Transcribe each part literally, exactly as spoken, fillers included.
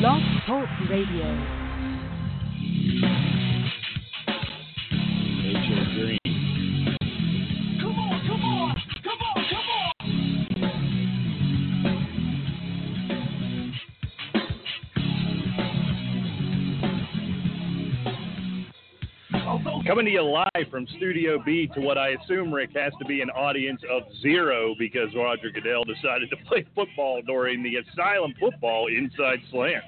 Blog Talk Radio. Mitchell Green. Come on, come on, come on, come on. Coming to you live from Studio B to what I assume, Rick, has to be an audience of zero because Roger Goodell decided to play football during the Asylum Football Inside Slant.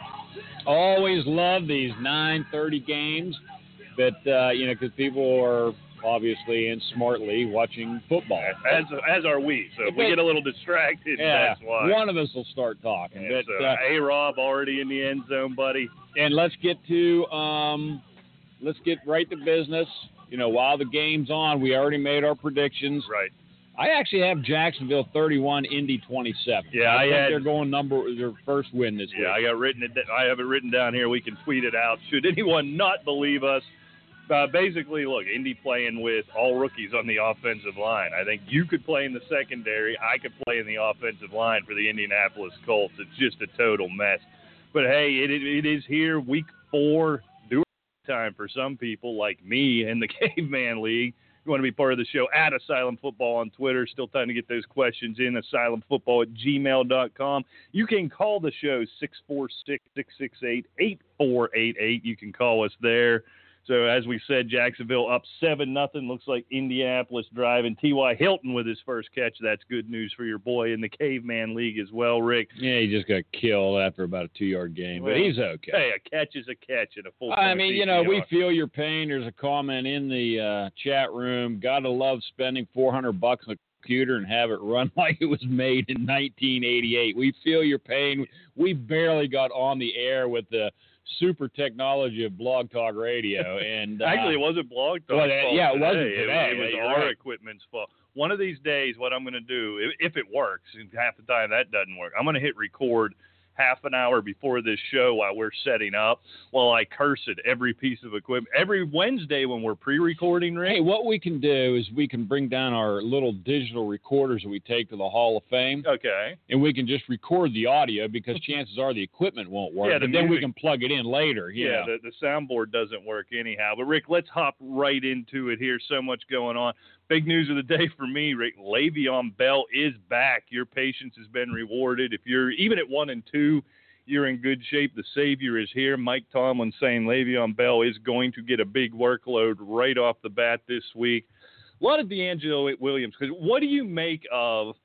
Always love these nine thirty games that, uh, you know, because people are obviously and smartly watching football. As as are we. So if we get a little distracted, yeah, that's why. One of us will start talking. Yeah, but, so uh, A-Rob already in the end zone, buddy. And let's get to, um, let's get right to business. You know, while the game's on, we already made our predictions. Right. I actually have Jacksonville thirty-one, Indy twenty-seven. Yeah, I, I think had, they're going number their first win this yeah, week. Yeah, I got written it. I have it written down here. We can tweet it out. Should anyone not believe us? Uh, basically, look, Indy playing with all rookies on the offensive line. I think you could play in the secondary. I could play in the offensive line for the Indianapolis Colts. It's just a total mess. But hey, it it is here, week four, do time for some people like me in the Caveman League. You want to be part of the show, at Asylum Football on Twitter. Still time to get those questions in, asylumfootball at gmail dot com. You can call the show, six four six, six six eight, eight four eight eight. You can call us there. So, as we said, Jacksonville up seven nothing. Looks like Indianapolis driving. T Y. Hilton with his first catch. That's good news for your boy in the Caveman League as well, Rick. Yeah, he just got killed after about a two-yard game, well, but he's okay. Hey, a catch is a catch and a full I mean, you know, we feel your pain. There's a comment in the uh, chat room. Got to love spending four hundred bucks on a computer and have it run like it was made in nineteen eighty-eight. We feel your pain. We barely got on the air with the super technology of Blog Talk Radio, and uh, actually it wasn't Blog Talk. Well, fault yeah, it today. wasn't today. It, it was our right. equipment's fault. One of these days, what I'm going to do, if it works, and half the time that doesn't work, I'm going to hit record half an hour before this show while we're setting up, while I curse at every piece of equipment. Every Wednesday when we're pre-recording, Rick. Hey, what we can do is we can bring down our little digital recorders that we take to the Hall of Fame. Okay. And we can just record the audio because chances are the equipment won't work. Yeah, the and then music. we can plug it in later. Yeah, the, the soundboard doesn't work anyhow. But, Rick, let's hop right into it here. So much going on. Big news of the day for me, Rick. Le'Veon Bell is back. Your patience has been rewarded. If you're even at one and two, you're in good shape. The savior is here. Mike Tomlin saying Le'Veon Bell is going to get a big workload right off the bat this week. A lot of DeAngelo Williams. Because what do you make of?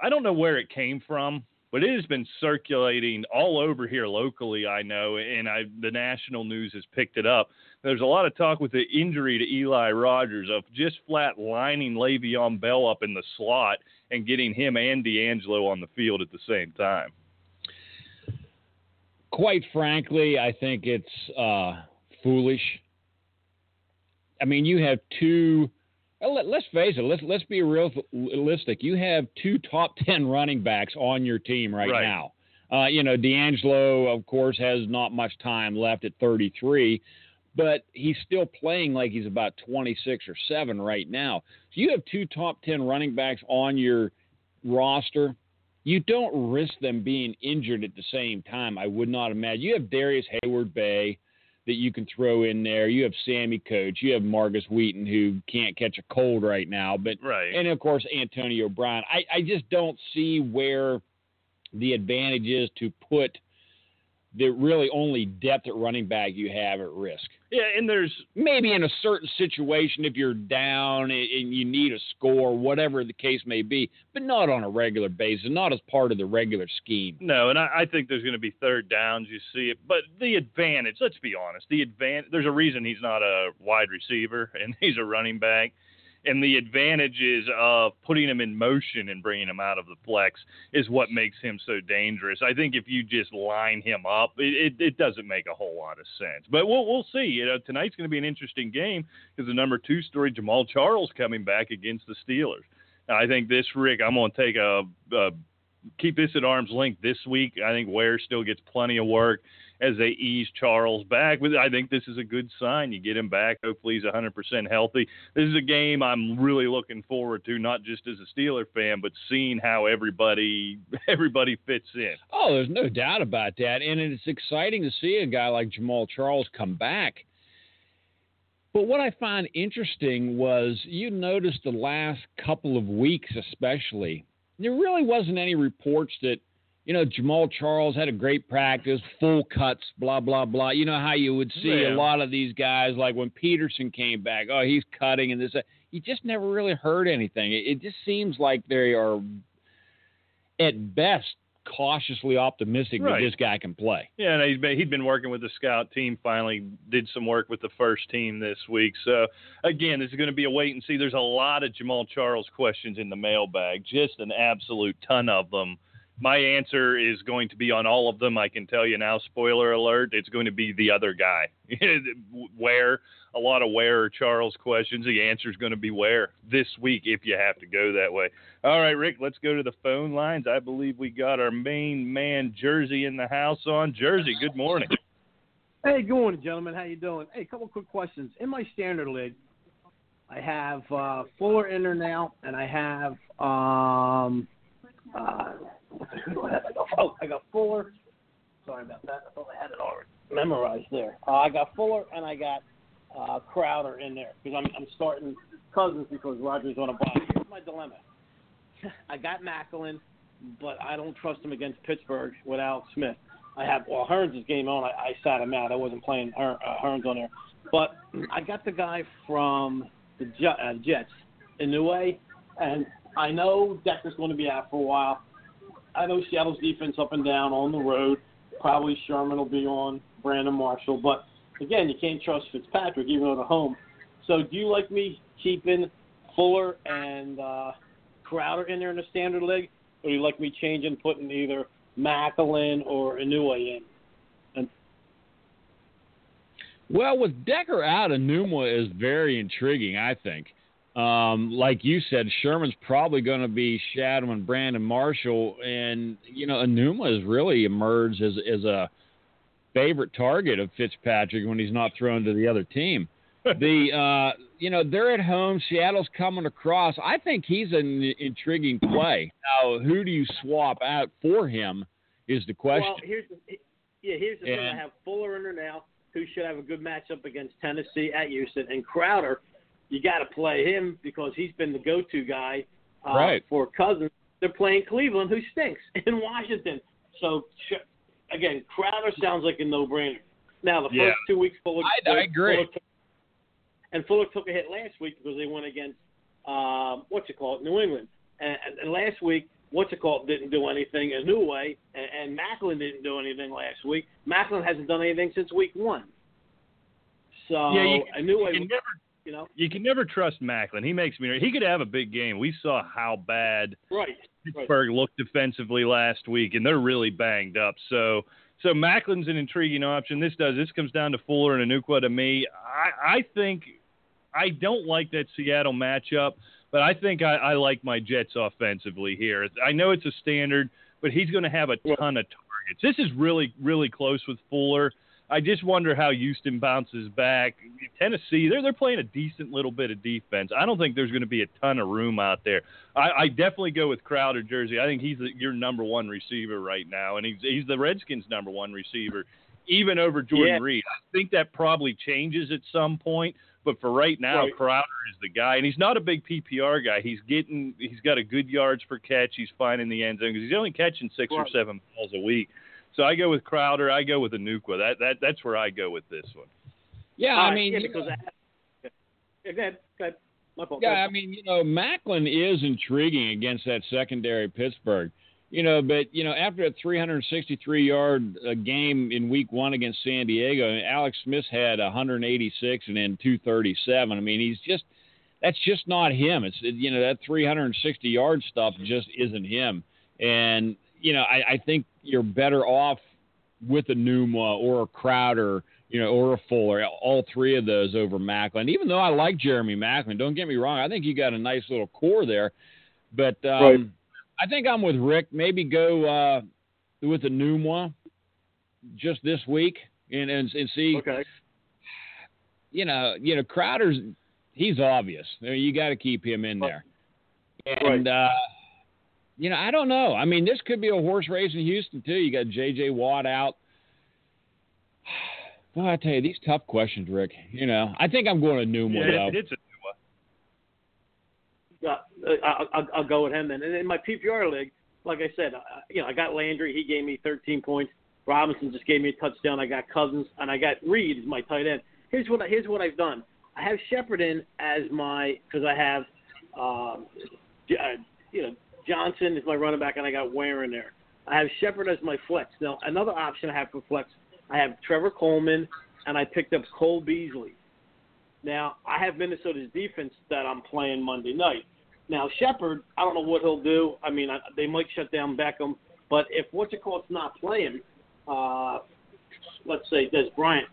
I don't know where it came from, but it has been circulating all over here locally. I know, and I the national news has picked it up. There's a lot of talk with the injury to Eli Rodgers of just flat lining Le'Veon Bell up in the slot and getting him and DeAngelo on the field at the same time. Quite frankly, I think it's uh, foolish. I mean, you have two. Let's face it. Let's let's be realistic. You have two top ten running backs on your team right, right. now. Uh, you know, DeAngelo, of course, has not much time left at thirty-three. But he's still playing like he's about twenty-six or seven right now. So you have two top ten running backs on your roster. You don't risk them being injured at the same time, I would not imagine. You have Darius Hayward-Bay that you can throw in there. You have Sammy Coates. You have Markus Wheaton, who can't catch a cold right now. But right. And, of course, Antonio Brown. I, I just don't see where the advantage is to put – the really only depth at running back you have at risk. Yeah, and there's maybe in a certain situation if you're down and you need a score, whatever the case may be, but not on a regular basis, not as part of the regular scheme. No, and I, I think there's going to be third downs. You see it, but the advantage. Let's be honest. The advantage. There's a reason he's not a wide receiver and he's a running back. And the advantages of putting him in motion and bringing him out of the flex is what makes him so dangerous. I think if you just line him up, it, it, it doesn't make a whole lot of sense. But we'll we'll see. You know, tonight's going to be an interesting game because the number two story, Jamaal Charles, coming back against the Steelers. Now, I think this, Rick, I'm going to take a, a keep this at arm's length this week. I think Ware still gets plenty of work as they ease Charles back. I think this is a good sign. You get him back. Hopefully he's one hundred percent healthy. This is a game I'm really looking forward to, not just as a Steeler fan, but seeing how everybody everybody fits in. Oh, there's no doubt about that. And it's exciting to see a guy like Jamaal Charles come back. But what I find interesting was you noticed the last couple of weeks especially, there really wasn't any reports that, you know, Jamaal Charles had a great practice, full cuts, blah, blah, blah. You know how you would see yeah. a lot of these guys, like when Peterson came back, oh, he's cutting and this. That. You just never really heard anything. It, it just seems like they are, at best, cautiously optimistic right. that this guy can play. Yeah, and he's been, he'd been working with the scout team, finally did some work with the first team this week. So, again, this is going to be a wait and see. There's a lot of Jamaal Charles questions in the mailbag, just an absolute ton of them. My answer is going to be on all of them. I can tell you now, spoiler alert, it's going to be the other guy. Where, a lot of Ware or Charles questions, the answer is going to be Ware this week if you have to go that way. All right, Rick, let's go to the phone lines. I believe we got our main man, Jersey, in the house on. Jersey, good morning. Hey, good morning, gentlemen. How you doing? Hey, a couple quick questions. In my standard league, I have uh, Fuller in there now, and I have um, – uh, Oh, I got Fuller. Sorry about that. I thought I had it already memorized there. Uh, I got Fuller and I got uh, Crowder in there because I'm, I'm starting Cousins because Rodgers on a bye. Here's my dilemma. I got Maclin, but I don't trust him against Pittsburgh without Smith. I have well, Hearns' game on. I, I sat him out. I wasn't playing uh, Hearns on there, but I got the guy from the J- uh, Jets, Inouye, and I know Decker's going to be out for a while. I know Seattle's defense up and down on the road. Probably Sherman will be on, Brandon Marshall. But, again, you can't trust Fitzpatrick even at home. So do you like me keeping Fuller and uh, Crowder in there in the standard league? Or do you like me changing, putting either Maclin or Inouye in? And- well, with Decker out, Inouye is very intriguing, I think. Um, like you said, Sherman's probably going to be shadowing Brandon Marshall, and you know Inouye has really emerged as as a favorite target of Fitzpatrick when he's not thrown to the other team. the uh, you know they're at home. Seattle's coming across. I think he's an intriguing play. Now, who do you swap out for him is the question. Well, here's the, yeah, here's the and, thing. I have Fuller in there now, who should have a good matchup against Tennessee at Houston, and Crowder. You got to play him because he's been the go-to guy uh, right. for Cousins. They're playing Cleveland, who stinks, in Washington. So, again, Crowder sounds like a no-brainer. Now, the yeah. first two weeks, Fuller – I agree. Fuller took, and Fuller took a hit last week because they went against, um, what's it called, New England. And, and last week, what's it called, didn't do anything Inouye, and, and Maclin didn't do anything last week. Maclin hasn't done anything since week one. So, yeah, Inouye – never – You know, you can never trust Maclin. He makes me. He could have a big game. We saw how bad right, Pittsburgh right. looked defensively last week, and they're really banged up. So, so Macklin's an intriguing option. This does. This comes down to Fuller and Inouye to me. I, I think I don't like that Seattle matchup, but I think I, I like my Jets offensively here. I know it's a standard, but he's going to have a ton of targets. This is really, really close with Fuller. I just wonder how Houston bounces back. Tennessee, they're they're playing a decent little bit of defense. I don't think there's going to be a ton of room out there. I, I definitely go with Crowder, Jersey. I think he's the, your number one receiver right now, and he's, he's the Redskins' number one receiver, even over Jordan yeah. Reed. I think that probably changes at some point, but for right now, right. Crowder is the guy, and he's not a big P P R guy. He's getting he's got a good yards per catch. He's finding the end zone because he's only catching six right. or seven balls a week. So I go with Crowder. I go with Inouye. That that that's where I go with this one. Yeah, I mean, uh, yeah, because I, yeah, go ahead, go ahead. My fault. Yeah, I mean, you know, Maclin is intriguing against that secondary Pittsburgh. You know, but you know, after a three hundred sixty-three yard uh, game in Week One against San Diego, Alex Smith had one hundred eighty-six and then two thirty-seven. I mean, he's just that's just not him. It's you know that three hundred sixty yard stuff just isn't him. And you know, I, I think you're better off with a Inouye or a Crowder, you know, or a Fuller, all three of those over Maclin. Even though I like Jeremy Maclin, don't get me wrong, I think you got a nice little core there. But um, right. I think I'm with Rick. Maybe go uh, with the Numa just this week and, and, and see. Okay. You know, you know, Crowder's he's obvious. You got to keep him in there. And right. uh, you know, I don't know. I mean, this could be a horse race in Houston too. You got J J Watt out. Well, I tell you, these tough questions, Rick. You know, I think I'm going to Numa yeah, though. It's a Uh, I'll, I'll, I'll go with him then. And in my P P R league, like I said, uh, you know, I got Landry. He gave me thirteen points. Robinson just gave me a touchdown. I got Cousins, and I got Reed as my tight end. Here's what I, here's what I've done. I have Shepard in as my because I have, um, you know, Johnson is my running back, and I got Ware in there. I have Shepard as my flex. Now another option I have for flex, I have Trevor Coleman, and I picked up Cole Beasley. Now I have Minnesota's defense that I'm playing Monday night. Now, Shepard, I don't know what he'll do. I mean, I, they might shut down Beckham. But if what's-it-called's not playing, uh, let's say Des Bryant,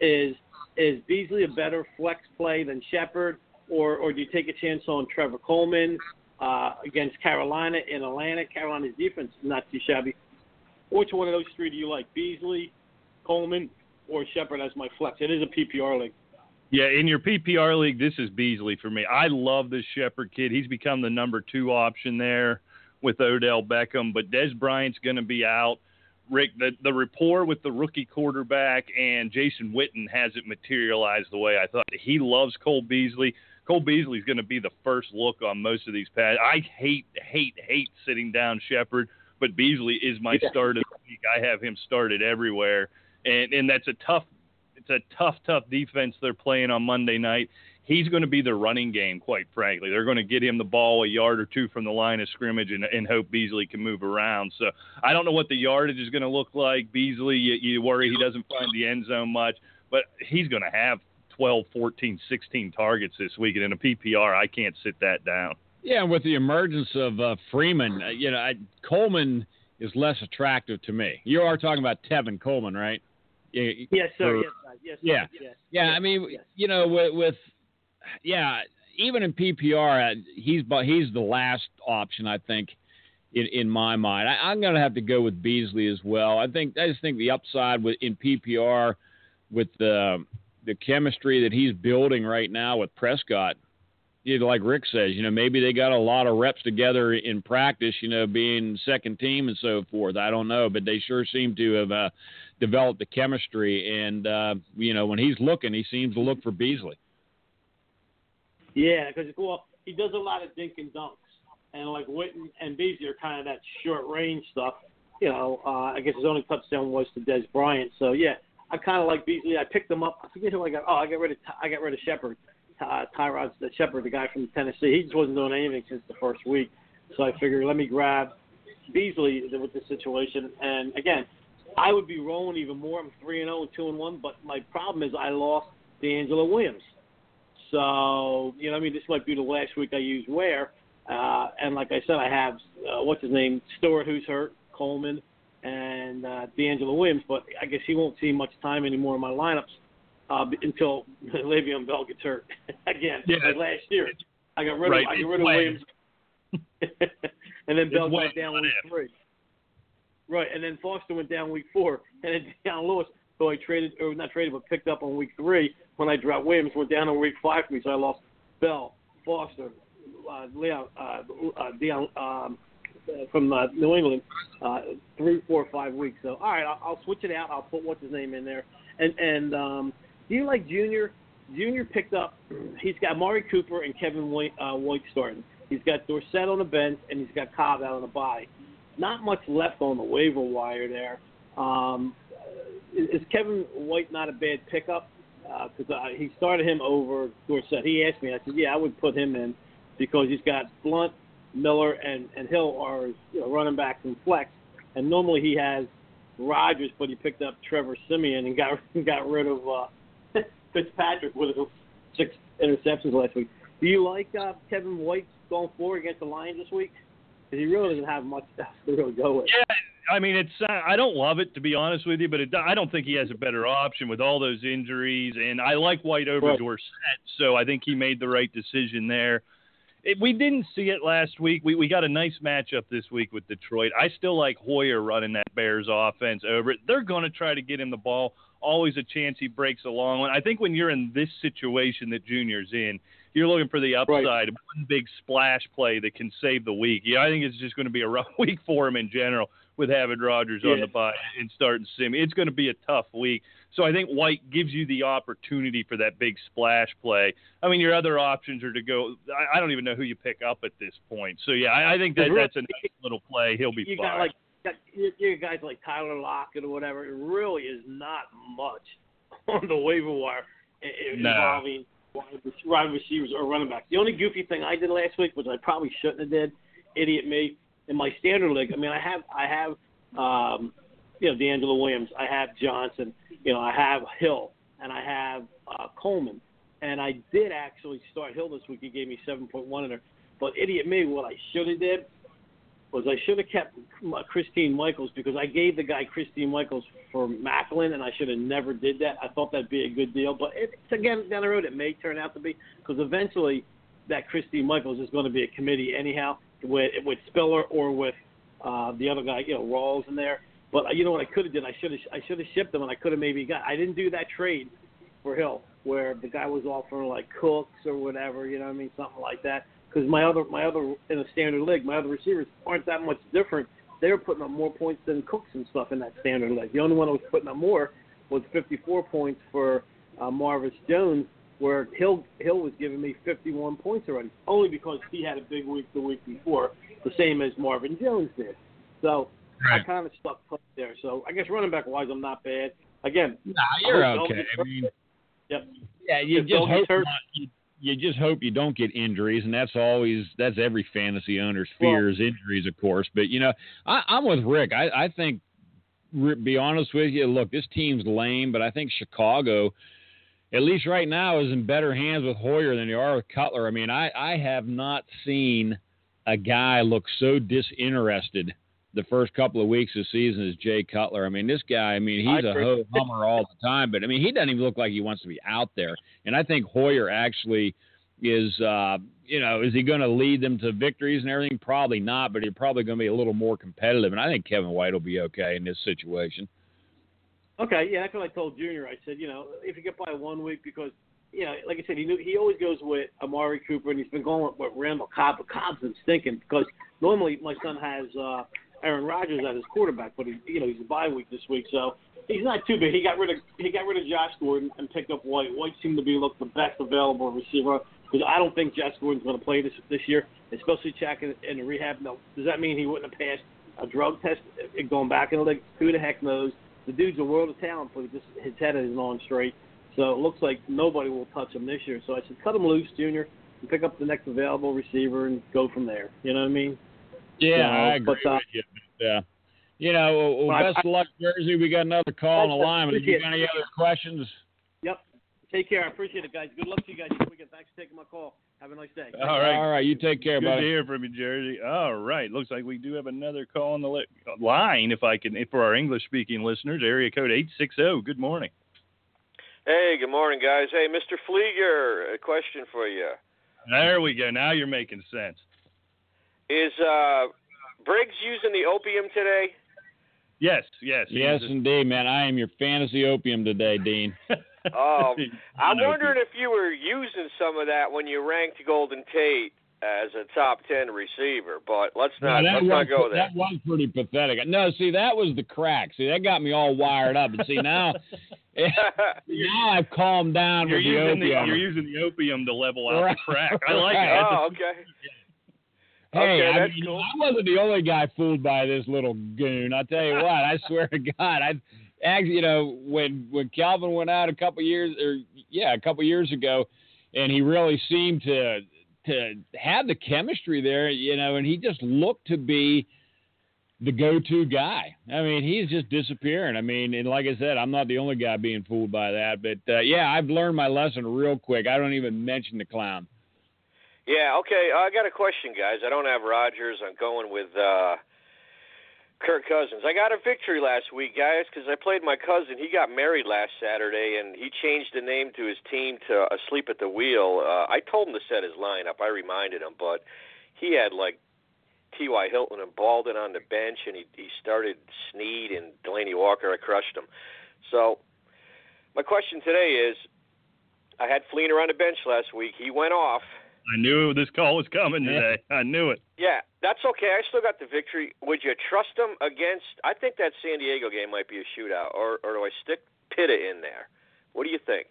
is is Beasley a better flex play than Shepard? Or, or do you take a chance on Trevor Coleman uh, against Carolina in Atlanta? Carolina's defense is not too shabby. Which one of those three do you like, Beasley, Coleman, or Shepard as my flex? It is a P P R league. Yeah, in your P P R league, this is Beasley for me. I love this Shepard kid. He's become the number two option there with Odell Beckham, but Des Bryant's going to be out. Rick, the, the rapport with the rookie quarterback and Jason Witten hasn't materialized the way I thought. He loves Cole Beasley. Cole Beasley's going to be the first look on most of these pads. I hate, hate, hate sitting down Shepard, but Beasley is my yeah. start of the week. I have him started everywhere, and and that's a tough – It's a tough, tough defense they're playing on Monday night. He's going to be the running game, quite frankly. They're going to get him the ball a yard or two from the line of scrimmage and, and hope Beasley can move around. So I don't know what the yardage is going to look like. Beasley, you, you worry he doesn't find the end zone much, but he's going to have twelve, fourteen, sixteen targets this week. And in a P P R, I can't sit that down. Yeah, and with the emergence of uh, Freeman, uh, you know, I, Coleman is less attractive to me. You are talking about Tevin Coleman, right? Yes, sir. Yes, sir. Yes, sir. Yeah. Yes. Yeah. I mean, yes. you know, with, with, yeah, even in P P R, he's he's the last option, I think, in, in my mind. I, I'm going to have to go with Beasley as well. I think I just think the upside with in P P R with the the chemistry that he's building right now with Prescott, you know, like Rick says, you know, maybe they got a lot of reps together in practice, you know, being second team and so forth. I don't know, but they sure seem to have uh, developed the chemistry. And, uh, you know, when he's looking, he seems to look for Beasley. Yeah, because well, he does a lot of dink and dunks. And, like, Witten and Beasley are kind of that short-range stuff. You know, uh, I guess his only touchdown was to Des Bryant. So, yeah, I kind of like Beasley. I picked him up. I forget who I got. Oh, I got rid of, I got rid of Shepard. Uh, Tyrod's the Shepard, the guy from Tennessee. He just wasn't doing anything since the first week. So I figured let me grab Beasley with this situation. And, again, I would be rolling even more. I'm three and oh and two and one, but my problem is I lost DeAngelo Williams. So, you know, I mean, this might be the last week I use Ware. Uh, and, like I said, I have, uh, what's his name, Stewart, who's hurt, Coleman, and uh, DeAngelo Williams. But I guess he won't see much time anymore in my lineups. Uh, until Le'Veon Bell gets hurt again. Yeah, like last year, I got rid of, right, I got rid of Williams, and then Bell went down week him. three. Right, and then Foster went down week four, and then Deion Lewis, who I traded or not traded but picked up on week three when I dropped Williams, went down on week five for me, so I lost Bell, Foster, uh, Leon, uh, uh, Deion um, from uh, New England, uh, three, four, five weeks. So all right, I'll, I'll switch it out. I'll put what's his name in there, and and. Um, Do you like Junior? Junior picked up. He's got Mari Cooper and Kevin White, uh, White starting. He's got Dorsett on the bench, and he's got Cobb out on the bye. Not much left on the waiver wire there. Um, is, is Kevin White not a bad pickup? Because uh, he started him over Dorsett. He asked me. I said, yeah, I would put him in because he's got Blunt, Miller, and, and Hill are you know, running backs and flex. And normally he has Rodgers, but he picked up Trevor Siemian and got, got rid of uh, – Fitzpatrick with six interceptions last week. Do you like uh, Kevin White going forward against the Lions this week? Because he really doesn't have much stuff to really go with. Yeah, I mean, it's uh, I don't love it, to be honest with you, but it, I don't think he has a better option with all those injuries. And I like White over right. Dorsett, so I think he made the right decision there. it, we didn't see it last week. We we got a nice matchup this week with Detroit. I still like Hoyer running that Bears offense over it. They're going to try to get him the ball. Always a chance he breaks a long one. I think when you're in this situation that Junior's in, you're looking for the upside, right. One big splash play that can save the week. Yeah, I think it's just going to be a rough week for him in general with having Rodgers yeah. on the bye and starting Simi. It's going to be a tough week. So I think White gives you the opportunity for that big splash play. I mean, your other options are to go – I don't even know who you pick up at this point. So, yeah, I, I think that that's a nice little play. He'll be you fine. Got like, you got guys like Tyler Lockett or whatever. It really is not much on the waiver wire involving – wide receivers or running backs. The only goofy thing I did last week, which I probably shouldn't have did, idiot me, in my standard league, I mean, I have, I have, um, you know, DeAngelo Williams, I have Johnson, you know, I have Hill, and I have uh, Coleman, and I did actually start Hill this week. He gave me seven point one in there, but idiot me, what I should have did was I should have kept Christine Michaels because I gave the guy Christine Michaels for Maclin, and I should have never did that. I thought that'd be a good deal, but it's again down the road it may turn out to be because eventually that Christine Michaels is going to be a committee anyhow with with Spiller or with uh, the other guy, you know, Rawls in there. But you know what I could have did? I should have I should have shipped him, and I could have maybe got. I didn't do that trade for Hill where the guy was offering like Cooks or whatever, you know what I mean, something like that. Because my other, my other in a standard league, my other receivers aren't that much different. They're putting up more points than Cooks and stuff in that standard league. The only one that was putting up more was fifty-four points for uh, Marvin Jones, where Hill Hill was giving me fifty-one points already, only because he had a big week the week before, the same as Marvin Jones did. So right. I kind of stuck put there. So I guess running back wise, I'm not bad. Again, nah, you're okay. I mean, yep. Yeah, you if just hope hurt, not. You just hope you don't get injuries, and that's always – that's every fantasy owner's fears, well, injuries, of course. But, you know, I, I'm with Rick. I, I think – be honest with you, look, this team's lame, but I think Chicago, at least right now, is in better hands with Hoyer than they are with Cutler. I mean, I, I have not seen a guy look so disinterested the first couple of weeks of the season as Jay Cutler. I mean, this guy, I mean, he's I a ho hummer all the time, but I mean, he doesn't even look like he wants to be out there. And I think Hoyer actually is, uh, you know, is he going to lead them to victories and everything? Probably not, but he's probably going to be a little more competitive. And I think Kevin White will be okay in this situation. Okay. Yeah. That's what I told Junior. I said, you know, if you get by one week, because, you know, like I said, he knew, he always goes with Amari Cooper, and he's been going with, with Randall Cobb, but Cobb's been stinking because normally my son has, uh, Aaron Rodgers at his quarterback, but he, you know, he's a bye week this week, so he's not too big. He got rid of he got rid of Josh Gordon and picked up White. White seemed to be look the best available receiver because I don't think Josh Gordon's going to play this this year, especially checking in the rehab. Now, does that mean he wouldn't have passed a drug test going back in the league? Who the heck knows? The dude's a world of talent, but he just his head isn't on straight, so it looks like nobody will touch him this year. So I said, cut him loose, Junior, and pick up the next available receiver and go from there. You know what I mean? Yeah, you know, I agree but, uh, with you. But, uh, you know, well, well, best I, of luck, Jersey. We got another call on the line. If you got any other questions. Yep. Take care. I appreciate it, guys. Good luck to you guys this weekend. Thanks for taking my call. Have a nice day. All, All right. All right. You take care, Good buddy. Good to hear from you, Jersey. All right. Looks like we do have another call on the li line, if I can, if for our English-speaking listeners. Area code eight six zero. Good morning. Hey, good morning, guys. Hey, Mister Fleener, a question for you. There we go. Now you're making sense. Is uh, Briggs using the opium today? Yes, yes. Yes, indeed, man. I am your fantasy opium today, Dean. Oh, I'm wondering if you were using some of that when you ranked Golden Tate as a top ten receiver, but let's not, no, let's not go there. That was pretty pathetic. No, see, that was the crack. See, that got me all wired up. And see, now now I've calmed down you're with the opium. The, you're using the opium to level out right. the crack. I like right. it. Oh, okay. Hey, okay, I, mean, cool. I wasn't the only guy fooled by this little goon. I'll tell you what, I swear to God, I actually, you know, when when Calvin went out a couple years, or yeah, a couple years ago, and he really seemed to to have the chemistry there, you know, and he just looked to be the go-to guy. I mean, he's just disappearing. I mean, and like I said, I'm not the only guy being fooled by that, but uh, yeah, I've learned my lesson real quick. I don't even mention the clown. Yeah, okay. I got a question, guys. I don't have Rodgers. I'm going with uh, Kirk Cousins. I got a victory last week, guys, because I played my cousin. He got married last Saturday, and he changed the name to his team to Asleep at the Wheel. Uh, I told him to set his line up. I reminded him, but he had, like, T Y. Hilton and Baldwin on the bench, and he, he started Sneed and Delaney Walker. I crushed him. So my question today is, I had Fleener on the bench last week. He went off. I knew this call was coming today. I knew it. Yeah, that's okay. I still got the victory. Would you trust him against – I think that San Diego game might be a shootout, or, or do I stick Pitta in there? What do you think?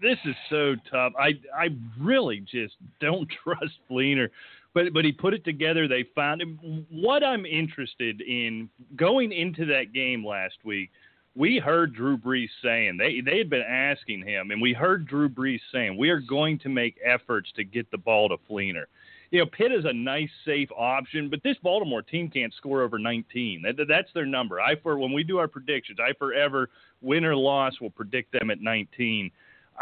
This is so tough. I I really just don't trust Fleener. But but he put it together. They found him. What I'm interested in going into that game last week, we heard Drew Brees saying, they they had been asking him, and we heard Drew Brees saying, we are going to make efforts to get the ball to Fleener. You know, Pitt is a nice, safe option, but this Baltimore team can't score over nineteen. That, that's their number. I for when we do our predictions, I forever, win or loss, will predict them at nineteen.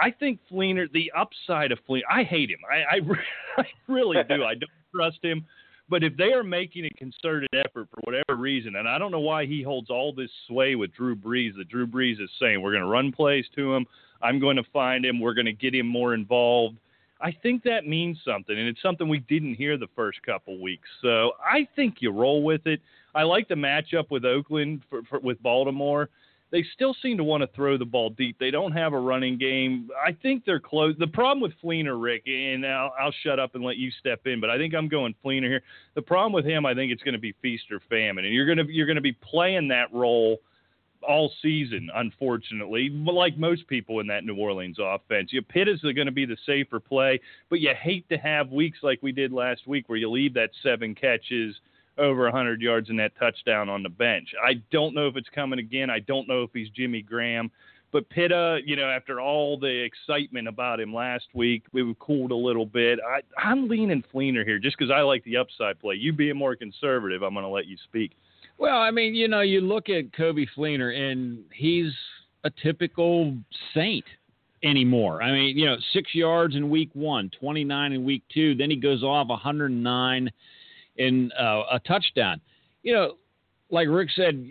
I think Fleener, the upside of Fleener, I hate him. I, I, re- I really do. I don't trust him. But if they are making a concerted effort for whatever reason, and I don't know why he holds all this sway with Drew Brees, that Drew Brees is saying, we're going to run plays to him, I'm going to find him, we're going to get him more involved. I think that means something, and it's something we didn't hear the first couple weeks. So I think you roll with it. I like the matchup with Oakland, for, for, with Baltimore. They still seem to want to throw the ball deep. They don't have a running game. I think they're close. The problem with Fleener, Rick, and I'll, I'll shut up and let you step in, but I think I'm going Fleener here. The problem with him, I think it's going to be feast or famine, and you're going to you're going to be playing that role all season, unfortunately, like most people in that New Orleans offense. Your Pitt is going to be the safer play, but you hate to have weeks like we did last week where you leave that seven catches over one hundred yards and that touchdown on the bench. I don't know if it's coming again. I don't know if he's Jimmy Graham. But Pitta, you know, after all the excitement about him last week, we cooled a little bit. I, I'm leaning Fleener here just because I like the upside play. You being more conservative, I'm going to let you speak. Well, I mean, you know, you look at Kobe Fleener, and he's a typical Saint anymore. I mean, you know, six yards in week one, twenty-nine in week two. Then he goes off one hundred nine in uh, a touchdown. You know, like Rick said,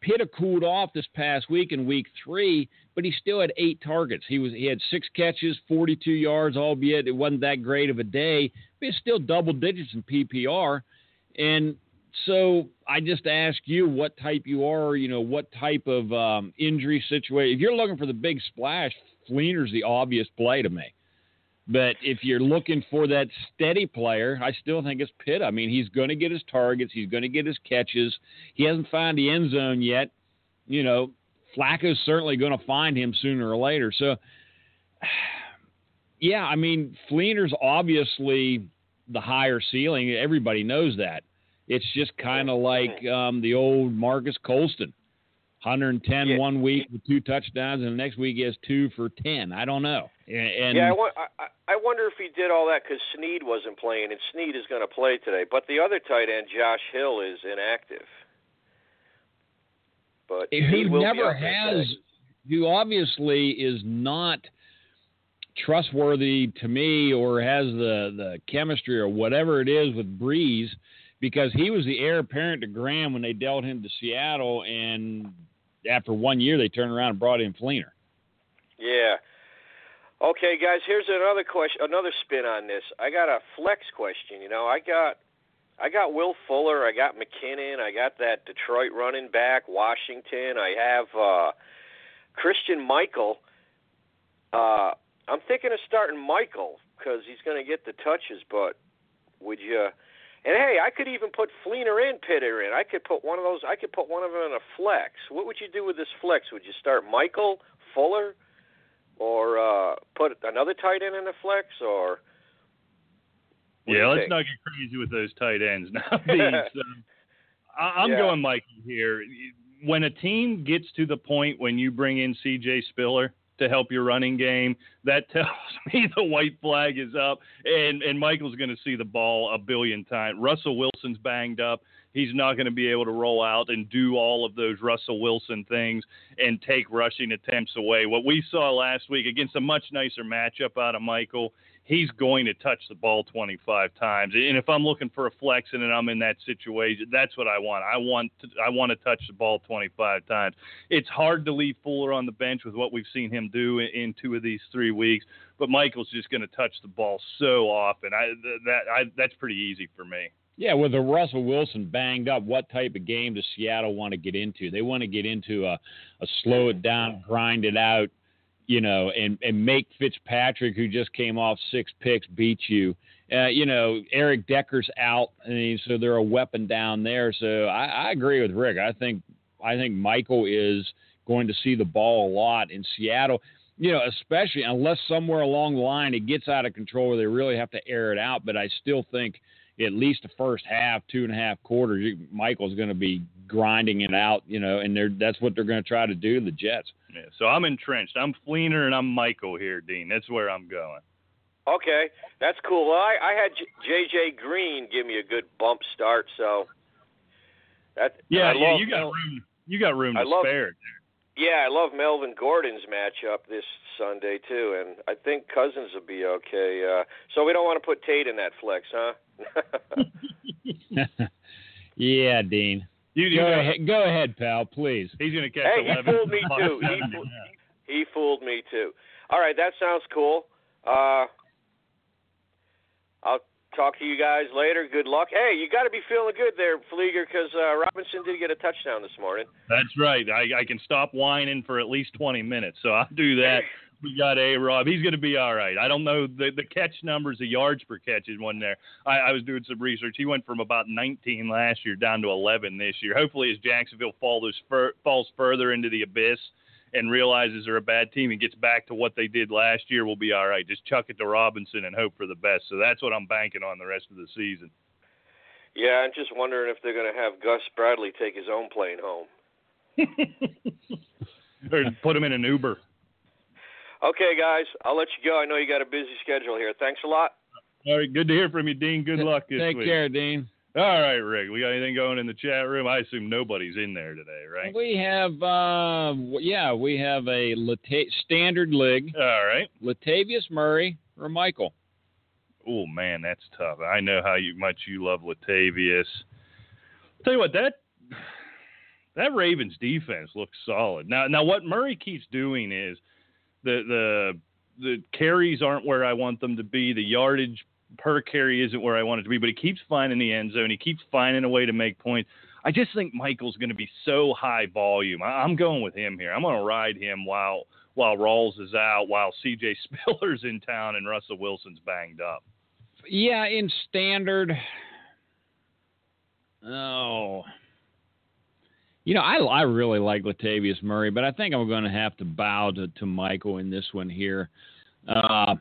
Pitta cooled off this past week in week three, but he still had eight targets. He was he had six catches, forty-two yards, albeit it wasn't that great of a day, but it's still double digits in P P R. And so I just ask you what type you are, you know, what type of um, injury situation. If you're looking for the big splash, Fleener's the obvious play to me. But if you're looking for that steady player, I still think it's Pitt. I mean, he's going to get his targets. He's going to get his catches. He hasn't found the end zone yet. You know, Flacco's certainly going to find him sooner or later. So, yeah, I mean, Fleener's obviously the higher ceiling. Everybody knows that. It's just kind of like um, the old Marcus Colston, one hundred ten yeah. one week with two touchdowns, and the next week he has two for ten. I don't know. And yeah, I, I wonder if he did all that because Sneed wasn't playing, and Sneed is going to play today. But the other tight end, Josh Hill, is inactive. But he never has, who obviously is not trustworthy to me or has the, the chemistry or whatever it is with Breeze, because he was the heir apparent to Graham when they dealt him to Seattle, and after one year they turned around and brought in Fleener. Yeah. Okay, guys, here's another question, another spin on this. I got a flex question. You know, I got, I got Will Fuller, I got McKinnon, I got that Detroit running back, Washington. I have uh, Christian Michael. Uh, I'm thinking of starting Michael because he's going to get the touches. But would you? And, hey, I could even put Fleener and Pitter in. I could put one of those. I could put one of them in a flex. What would you do with this flex? Would you start Michael, Fuller, or uh, put another tight end in a flex? Or yeah, let's think? Not get crazy with those tight ends now. These, um, I- I'm yeah. going Michael here. When a team gets to the point when you bring in C J Spiller to help your running game, that tells me the white flag is up, and, and Michael's going to see the ball a billion times. Russell Wilson's banged up. He's not going to be able to roll out and do all of those Russell Wilson things and take rushing attempts away. What we saw last week against a much nicer matchup out of Michael, he's going to touch the ball twenty-five times. And if I'm looking for a flex and I'm in that situation, that's what I want. I want to, I want to touch the ball twenty-five times. It's hard to leave Fuller on the bench with what we've seen him do in, in two of these three weeks, but Michael's just going to touch the ball so often. I, that, I, that's pretty easy for me. Yeah, with the Russell Wilson banged up, what type of game does Seattle want to get into? They want to get into a, a slow it down, grind it out, you know, and, and make Fitzpatrick, who just came off six picks, beat you. Uh, you know, Eric Decker's out, and so they're a weapon down there. So I, I agree with Rick. I think I think Michael is going to see the ball a lot in Seattle. You know, especially unless somewhere along the line it gets out of control where they really have to air it out. But I still think at least the first half, two and a half quarters, you, Michael's going to be grinding it out, you know, and they're, that's what they're going to try to do, the Jets. Yeah, so I'm entrenched. I'm Fleener and I'm Michael here, Dean. That's where I'm going. Okay, that's cool. Well, I, I had J J. Green give me a good bump start, so. That, yeah, yeah love, you got room, you got room to love, spare. Yeah, I love Melvin Gordon's matchup this Sunday, too, and I think Cousins will be okay. Uh, so we don't want to put Tate in that flex, huh? Yeah, Dean. You, go, you ahead, go ahead, pal, please. He's going to catch hey, eleven. He fooled me, too. He, fool, he fooled me, too. All right, that sounds cool. Uh, I'll talk to you guys later. Good luck. Hey, you got to be feeling good there, Flieger, because uh, Robinson did get a touchdown this morning. That's right. I, I can stop whining for at least twenty minutes, so I'll do that. We got A-Rob. He's going to be all right. I don't know. The, the catch numbers, the yards per catch is one there. I, I was doing some research. He went from about nineteen last year down to eleven this year. Hopefully, as Jacksonville falls, fur, falls further into the abyss and realizes they're a bad team and gets back to what they did last year, we'll be all right. Just chuck it to Robinson and hope for the best. So that's what I'm banking on the rest of the season. Yeah, I'm just wondering if they're going to have Gus Bradley take his own plane home. Or put him in an Uber. Okay, guys, I'll let you go. I know you got a busy schedule here. Thanks a lot. All right, good to hear from you, Dean. Good luck this Take week. Take care, Dean. All right, Rick, we got anything going in the chat room? I assume nobody's in there today, right? We have, uh, yeah, we have a Lata- standard league. All right. Latavius Murray or Michael? Oh, man, that's tough. I know how you, much you love Latavius. I'll tell you what, that... that Ravens defense looks solid. Now, now what Murray keeps doing is The, the the carries aren't where I want them to be. The yardage per carry isn't where I want it to be, but he keeps finding the end zone. He keeps finding a way to make points. I just think Michael's going to be so high volume. I, I'm going with him here. I'm going to ride him while while Rawls is out, while C J Spiller's in town and Russell Wilson's banged up. Yeah, in standard. Oh. You know, I, I really like Latavius Murray, but I think I'm going to have to bow to, to Michael in this one here. Uh,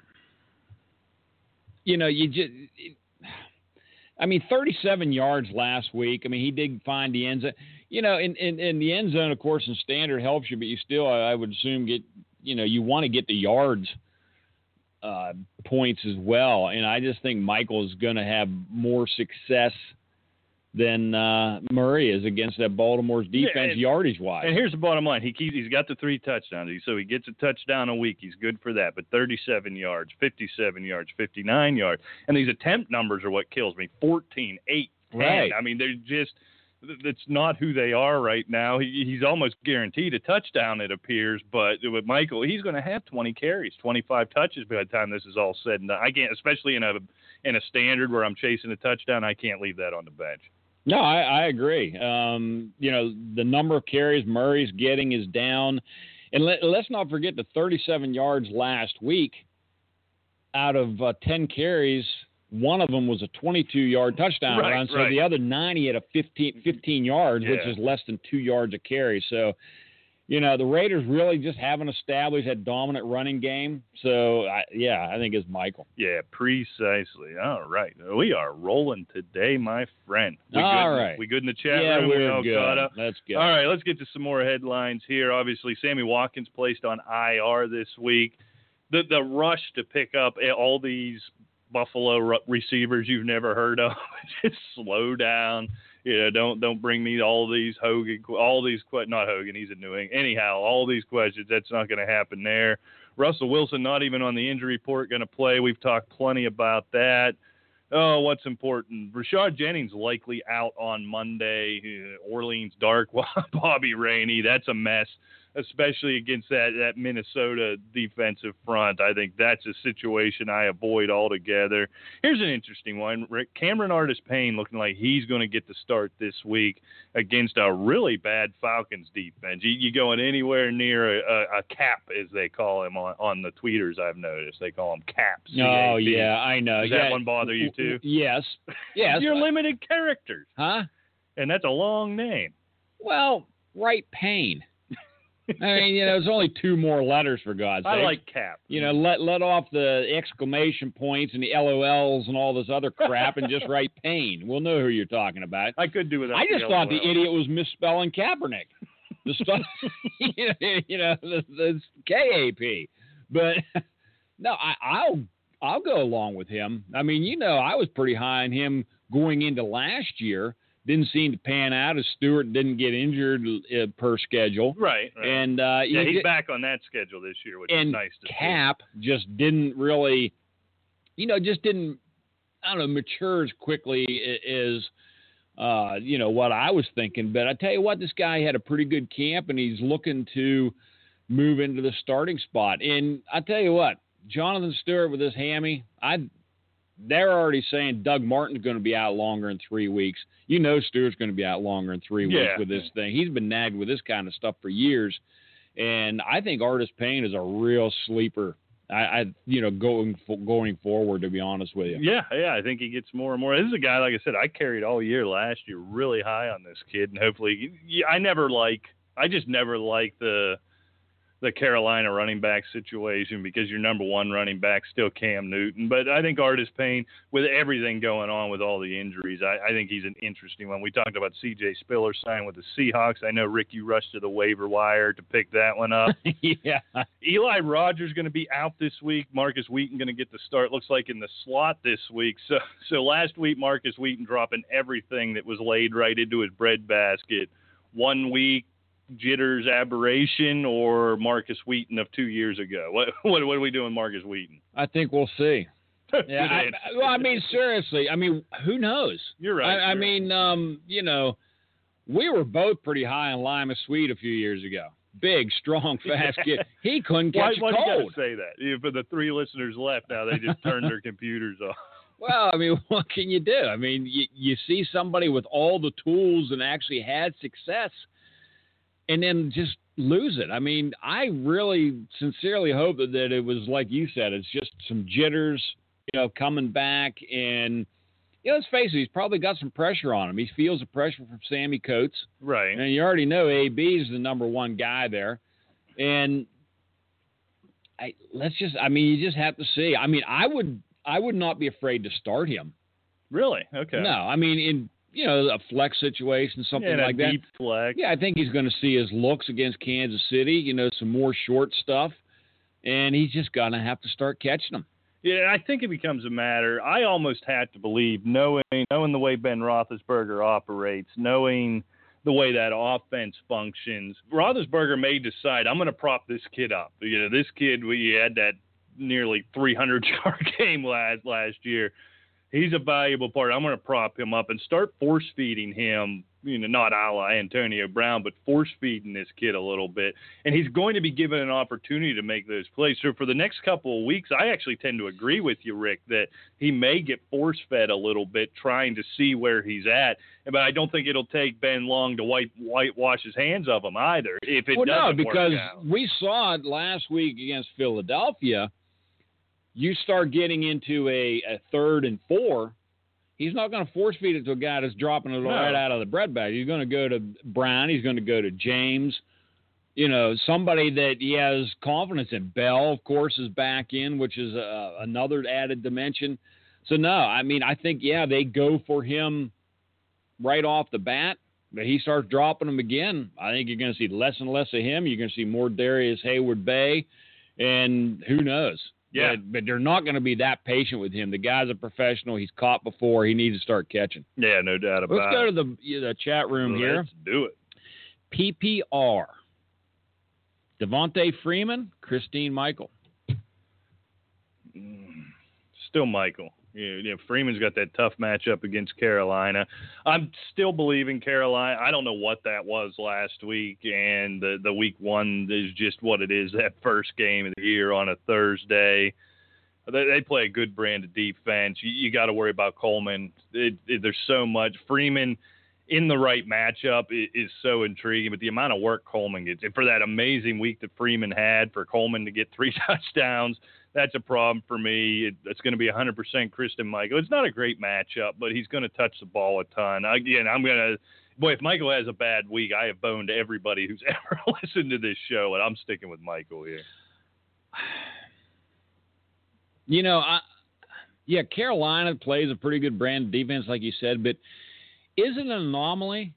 you know, you just, I mean, thirty-seven yards last week. I mean, he did find the end zone. You know, in, in, in the end zone, of course, in standard helps you, but you still, I, I would assume, get, you know, you want to get the yards uh, points as well. And I just think Michael's going to have more success than uh, Murray is against that Baltimore's defense, yeah, and, yardage-wise. And here's the bottom line. He keeps, he's got the three touchdowns, so he gets a touchdown a week. He's good for that, but thirty-seven yards, fifty-seven yards, fifty-nine yards. And these attempt numbers are what kills me, fourteen, eight, right. ten. I mean, they're just – that's not who they are right now. He, he's almost guaranteed a touchdown, it appears, but with Michael, he's going to have twenty carries, twenty-five touches by the time this is all said and done. I can't – especially in a, in a standard where I'm chasing a touchdown, I can't leave that on the bench. No, I, I agree. Um, you know, the number of carries Murray's getting is down. And let, let's not forget the thirty-seven yards last week. Out of uh, ten carries, one of them was a twenty-two-yard touchdown right, run. So right. The other nine, he had a fifteen, fifteen yards, yeah. Which is less than two yards a carry. So, you know, the Raiders really just haven't established that dominant running game. So, I, yeah, I think it's Michael. Yeah, precisely. All right. We are rolling today, my friend. We all good, right. We good in the chat yeah, room? We're all good. Caught up. Let's go. All right, let's get to some more headlines here. Obviously, Sammy Watkins placed on I R this week. The, the rush to pick up all these Buffalo receivers you've never heard of. Just slow down. You know, don't don't bring me all these Hogan, all these not Hogan. He's in New England. Anyhow, all these questions. That's not going to happen there. Russell Wilson, not even on the injury report, going to play. We've talked plenty about that. Oh, what's important? Rashad Jennings likely out on Monday. Uh, Orleans Dark, Bobby Rainey. That's a mess, especially against that, that Minnesota defensive front. I think that's a situation I avoid altogether. Here's an interesting one. Rick, Cameron Artis-Payne looking like he's going to get the start this week against a really bad Falcons defense. You, you going anywhere near a, a, a cap, as they call him on, on the tweeters, I've noticed. They call him caps. Oh, yeah, I know. Does yeah. that one bother you? Too. Yes. Yes. You're limited characters. Huh? And that's a long name. Well, right Payne. I mean, you know, there's only two more letters for God's sake. I like cap. You know, let let off the exclamation points and the L O Ls and all this other crap and just write Payne. We'll know who you're talking about. I could do without I just the thought L O L. The idiot was misspelling Kaepernick. The stuff, you know, you know the, the K A P. But, no, I, I'll I'll go along with him. I mean, you know, I was pretty high on him going into last year. Didn't seem to pan out as Stewart didn't get injured uh, per schedule. Right. right. And uh, yeah, he's did, back on that schedule this year, which is nice to Cap see. And Cap just didn't really, you know, just didn't, I don't know, mature as quickly as, uh, you know, what I was thinking. But I tell you what, this guy had a pretty good camp, and he's looking to move into the starting spot. And I tell you what, Jonathan Stewart with his hammy, I they're already saying Doug Martin's going to be out longer than three weeks. You know Stewart's going to be out longer than three yeah. weeks with this thing. He's been nagged with this kind of stuff for years, and I think Artis-Payne is a real sleeper. I, I you know, going going forward, to be honest with you. Yeah, yeah, I think he gets more and more. This is a guy, like I said, I carried all year last year, really high on this kid, and hopefully, I never like, I just never like the. the Carolina running back situation because your number one running back still Cam Newton. But I think Artis-Payne, with everything going on with all the injuries, I, I think he's an interesting one. We talked about C J Spiller signing with the Seahawks. I know, Rick, you rushed to the waiver wire to pick that one up. yeah. Eli Rogers going to be out this week. Markus Wheaton going to get the start, looks like, in the slot this week. So, so last week, Markus Wheaton dropping everything that was laid right into his breadbasket. One week, jitters aberration, or Markus Wheaton of two years ago? What what, what are we doing, Markus Wheaton? I think we'll see. Yeah, I, I, well, I mean, seriously, I mean, who knows? You're right. I, I you're mean, right. Um, you know, we were both pretty high on Lima Swede a few years ago. Big, strong, fast kid. He couldn't catch why, a why cold. Why do you got to say that? For the three listeners left now, they just turned their computers off. Well, I mean, what can you do? I mean, you, you see somebody with all the tools and actually had success, and then just lose it. I mean, I really sincerely hope that, that it was like you said, it's just some jitters, you know, coming back. And, you know, let's face it, he's probably got some pressure on him. He feels the pressure from Sammy Coates. Right. And you already know A B is the number one guy there. And I let's just, I mean, you just have to see. I mean, I would, I would not be afraid to start him. Really? Okay. No, I mean, in, you know, a flex situation, something yeah, like that. Deep flex. Yeah, I think he's going to see his looks against Kansas City, you know, some more short stuff, and he's just going to have to start catching them. Yeah, I think it becomes a matter. I almost have to believe, knowing knowing the way Ben Roethlisberger operates, knowing the way that offense functions, Roethlisberger may decide, I'm going to prop this kid up. You know, this kid, we had that nearly three hundred yard game last last year. He's a valuable part. I'm going to prop him up and start force-feeding him, you know, not a la Antonio Brown, but force-feeding this kid a little bit. And he's going to be given an opportunity to make those plays. So for the next couple of weeks, I actually tend to agree with you, Rick, that he may get force-fed a little bit trying to see where he's at. But I don't think it'll take Ben long to white, whitewash his hands of him either if it well, doesn't no, work out. Well, no, because we saw it last week against Philadelphia. You start getting into a, a third and four, he's not going to force feed it to a guy that's dropping it no. right out of the bread bag. He's going to go to Brown. He's going to go to James. You know, somebody that he has confidence in. Bell, of course, is back in, which is a, another added dimension. So, no, I mean, I think, yeah, they go for him right off the bat, but he starts dropping them again. I think you're going to see less and less of him. You're going to see more Darius Hayward Bay, and who knows? Yeah. But, but they're not going to be that patient with him. The guy's a professional. He's caught before. He needs to start catching. Yeah, no doubt about it. Let's go to the, you know, chat room Let's here. Let's do it. P P R. Devontae Freeman, Christine Michael. Still Michael. You know, Freeman's got that tough matchup against Carolina. I'm still believing Carolina. I don't know what that was last week, and the, the week one is just what it is, that first game of the year on a Thursday. They, they play a good brand of defense. You, you got to worry about Coleman. It, it, there's so much. Freeman in the right matchup is, is so intriguing, but the amount of work Coleman gets, and for that amazing week that Freeman had, for Coleman to get three touchdowns, that's a problem for me. It's going to be one hundred percent Christian Michael. It's not a great matchup, but he's going to touch the ball a ton. Again, I'm going to – boy, if Michael has a bad week, I have boned everybody who's ever listened to this show, and I'm sticking with Michael here. You know, I, yeah, Carolina plays a pretty good brand of defense, like you said, but is it an anomaly?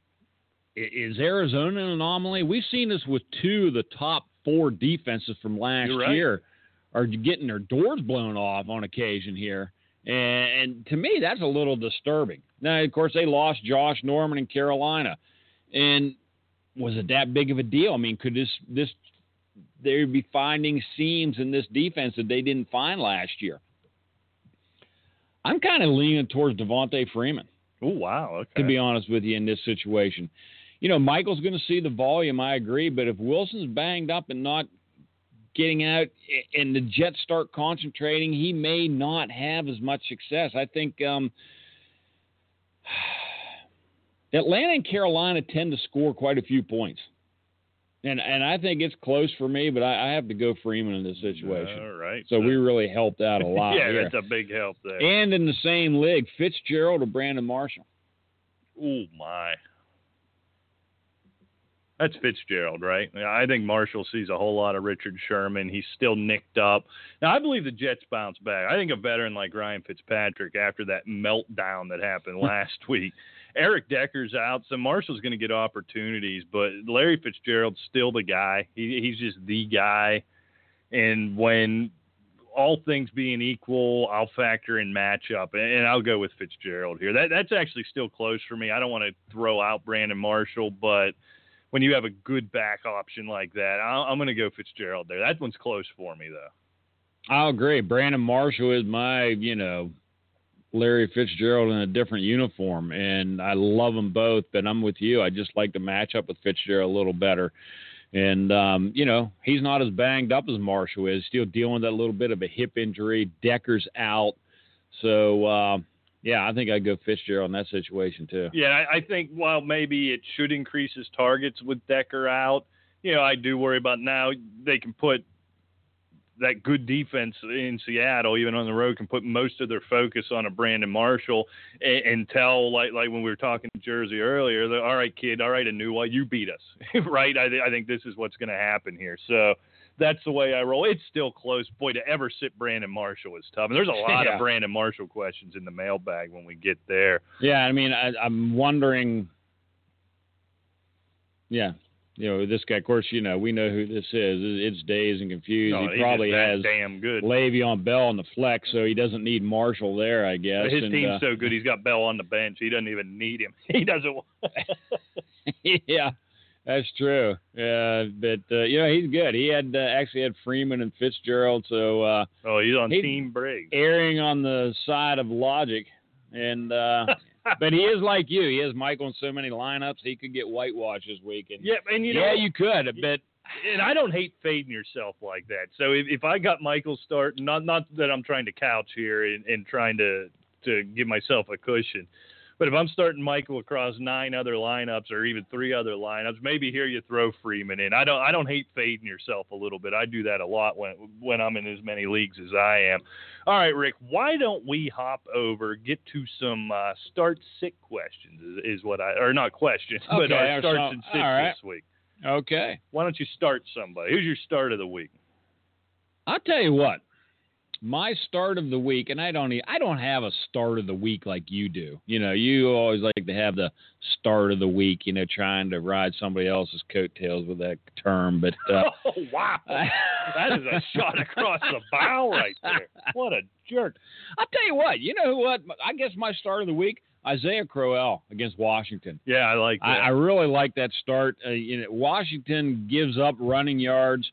Is Arizona an anomaly? We've seen this with two of the top four defenses from last right. year. Are getting their doors blown off on occasion here. And, and to me, that's a little disturbing. Now, of course, they lost Josh Norman in Carolina. And was it that big of a deal? I mean, could this, this – they would be finding seams in this defense that they didn't find last year. I'm kind of leaning towards Devontae Freeman. Oh, wow. Okay. To be honest with you in this situation. You know, Michael's going to see the volume, I agree. But if Wilson's banged up and not – getting out and the Jets start concentrating, he may not have as much success. I think um, Atlanta and Carolina tend to score quite a few points. And and I think it's close for me, but I, I have to go Freeman in this situation. All right. So, so we really helped out a lot. Yeah, here. That's a big help there. And in the same league, Fitzgerald or Brandon Marshall. Oh, my. That's Fitzgerald, right? I think Marshall sees a whole lot of Richard Sherman. He's still nicked up. Now, I believe the Jets bounce back. I think a veteran like Ryan Fitzpatrick, after that meltdown that happened last week, Eric Decker's out, so Marshall's going to get opportunities. But Larry Fitzgerald's still the guy. He, he's just the guy. And when all things being equal, I'll factor in matchup, and I'll go with Fitzgerald here. That, that's actually still close for me. I don't want to throw out Brandon Marshall, but – when you have a good back option like that, I'm going to go Fitzgerald there. That one's close for me, though. I'll agree. Brandon Marshall is my, you know, Larry Fitzgerald in a different uniform, and I love them both, but I'm with you. I just like the matchup with Fitzgerald a little better. And, um, you know, he's not as banged up as Marshall is, still dealing with that little bit of a hip injury. Decker's out. So, uh, yeah, I think I'd go Fitzgerald in that situation, too. Yeah, I, I think while maybe it should increase his targets with Decker out, you know, I do worry about now they can put that good defense in Seattle, even on the road, can put most of their focus on a Brandon Marshall and, and tell, like like when we were talking to Jersey earlier, that, all right, kid, all right, Inouye, you beat us, right? I, th- I think this is what's going to happen here. So that's the way I roll. It's still close. Boy, to ever sit Brandon Marshall is tough. And there's a lot yeah. of Brandon Marshall questions in the mailbag when we get there. Yeah, I mean, I, I'm wondering. Yeah, you know, this guy, of course, you know, we know who this is. It's dazed and confused. No, he probably has damn good Le'Veon Bell on the flex, so he doesn't need Marshall there, I guess. But his and, team's uh, so good, he's got Bell on the bench. He doesn't even need him. He doesn't want Yeah. That's true. Uh, but, uh, you know, he's good. He had uh, actually had Freeman and Fitzgerald. So, uh, oh, he's on he's Team Briggs. Erring on the side of logic. and uh, But he is like you. He has Michael in so many lineups. He could get whitewashed this weekend. Yeah, and you know, yeah, you could. But And I don't hate fading yourself like that. So if, if I got Michael start, not not that I'm trying to couch here and, and trying to, to give myself a cushion, but if I'm starting Michael across nine other lineups or even three other lineups, maybe here you throw Freeman in. I don't I don't hate fading yourself a little bit. I do that a lot when when I'm in as many leagues as I am. All right, Rick, why don't we hop over, get to some uh, start sit questions is, is what I – or not questions, okay, but our starts so, and sits right. this week. Okay. Why don't you start somebody? Who's your start of the week? I'll tell you what. My start of the week, and I don't I don't have a start of the week like you do. You know, you always like to have the start of the week, you know, trying to ride somebody else's coattails with that term. But uh, oh, wow. That is a shot across the bow right there. What a jerk. I'll tell you what. You know what? I guess my start of the week, Isaiah Crowell against Washington. Yeah, I like that. I, I really like that start. Uh, you know, Washington gives up running yards,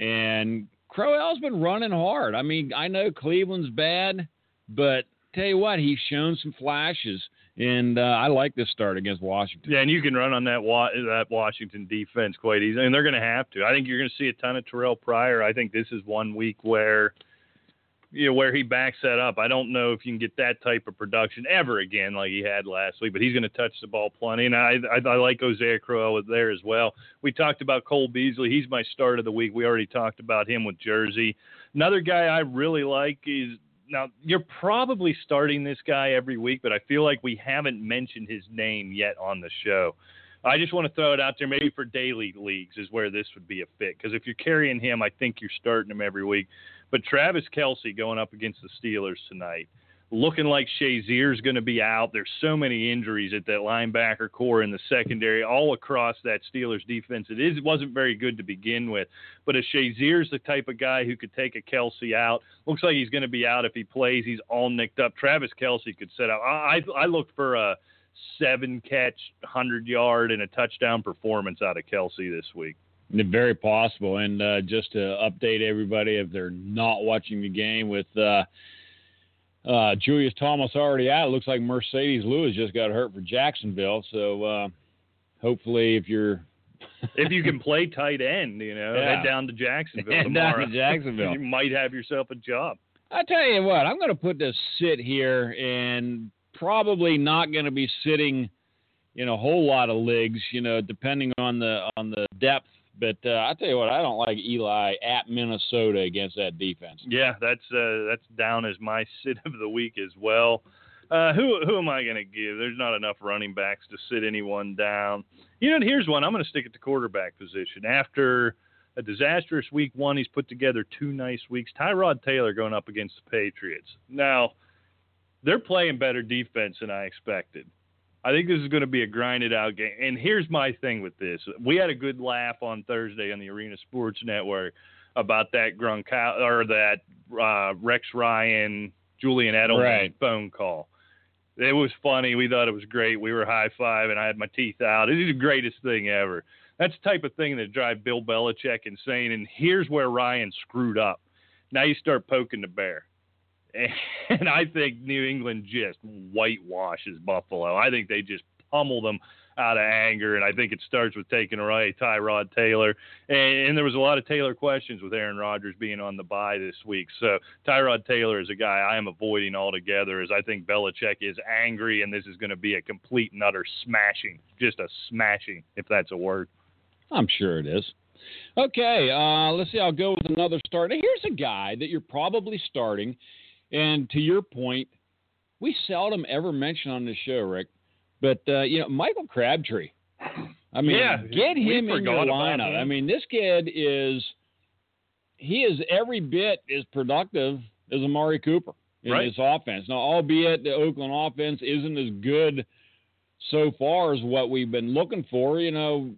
and Crowell's been running hard. I mean, I know Cleveland's bad, but tell you what, he's shown some flashes, and uh, I like this start against Washington. Yeah, and you can run on that wa- that Washington defense quite easily, and they're going to have to. I think you're going to see a ton of Terrell Pryor. I think this is one week where – you know, where he backs that up. I don't know if you can get that type of production ever again like he had last week, but he's going to touch the ball plenty. And I I, I like Isaiah Crowell there as well. We talked about Cole Beasley. He's my start of the week. We already talked about him with Jersey. Another guy I really like is, now you're probably starting this guy every week, but I feel like we haven't mentioned his name yet on the show. I just want to throw it out there. Maybe for daily leagues is where this would be a fit, because if you're carrying him, I think you're starting him every week. But Travis Kelce going up against the Steelers tonight, looking like Shazier's going to be out. There's so many injuries at that linebacker core in the secondary, all across that Steelers defense. It is, it wasn't very good to begin with. But if Shazier's the type of guy who could take a Kelce out, looks like he's going to be out if he plays. He's all nicked up. Travis Kelce could set out. I, I looked for a seven-catch, hundred-yard, and a touchdown performance out of Kelce this week. Very possible. And uh, just to update everybody, if they're not watching the game, with uh, uh, Julius Thomas already out, it looks like Mercedes Lewis just got hurt for Jacksonville. So uh, hopefully if you're – if you can play tight end, you know, yeah. head down to Jacksonville head tomorrow. Down to Jacksonville. You might have yourself a job. I tell you what, I'm going to put this sit here, and probably not going to be sitting in a whole lot of leagues, you know, depending on the on the depth. But uh, I tell you what, I don't like Eli at Minnesota against that defense. Yeah, that's uh, that's down as my sit of the week as well. Uh, who who am I going to give? There's not enough running backs to sit anyone down. You know, here's one. I'm going to stick at the quarterback position. After a disastrous week one, he's put together two nice weeks. Tyrod Taylor going up against the Patriots. Now, they're playing better defense than I expected. I think this is going to be a grinded-out game. And here's my thing with this. We had a good laugh on Thursday on the Arena Sports Network about that Gronkow or that uh, Rex Ryan, Julian Edelman right. phone call. It was funny. We thought it was great. We were high-five, and I had my teeth out. It is the greatest thing ever. That's the type of thing that drives Bill Belichick insane, and here's where Ryan screwed up. Now you start poking the bear. And I think New England just whitewashes Buffalo. I think they just pummel them out of anger, and I think it starts with taking away Tyrod Taylor. And, and there was a lot of Taylor questions with Aaron Rodgers being on the bye this week. So Tyrod Taylor is a guy I am avoiding altogether, as I think Belichick is angry, and this is going to be a complete and utter smashing, just a smashing, if that's a word. I'm sure it is. Okay, uh, let's see. I'll go with another start. Here's a guy that you're probably starting. And to your point, we seldom ever mention on this show, Rick, but, uh, you know, Michael Crabtree. I mean, yeah, get him in your lineup. I mean, this kid is – he is every bit as productive as Amari Cooper in right. his offense. Now, albeit the Oakland offense isn't as good so far as what we've been looking for, you know,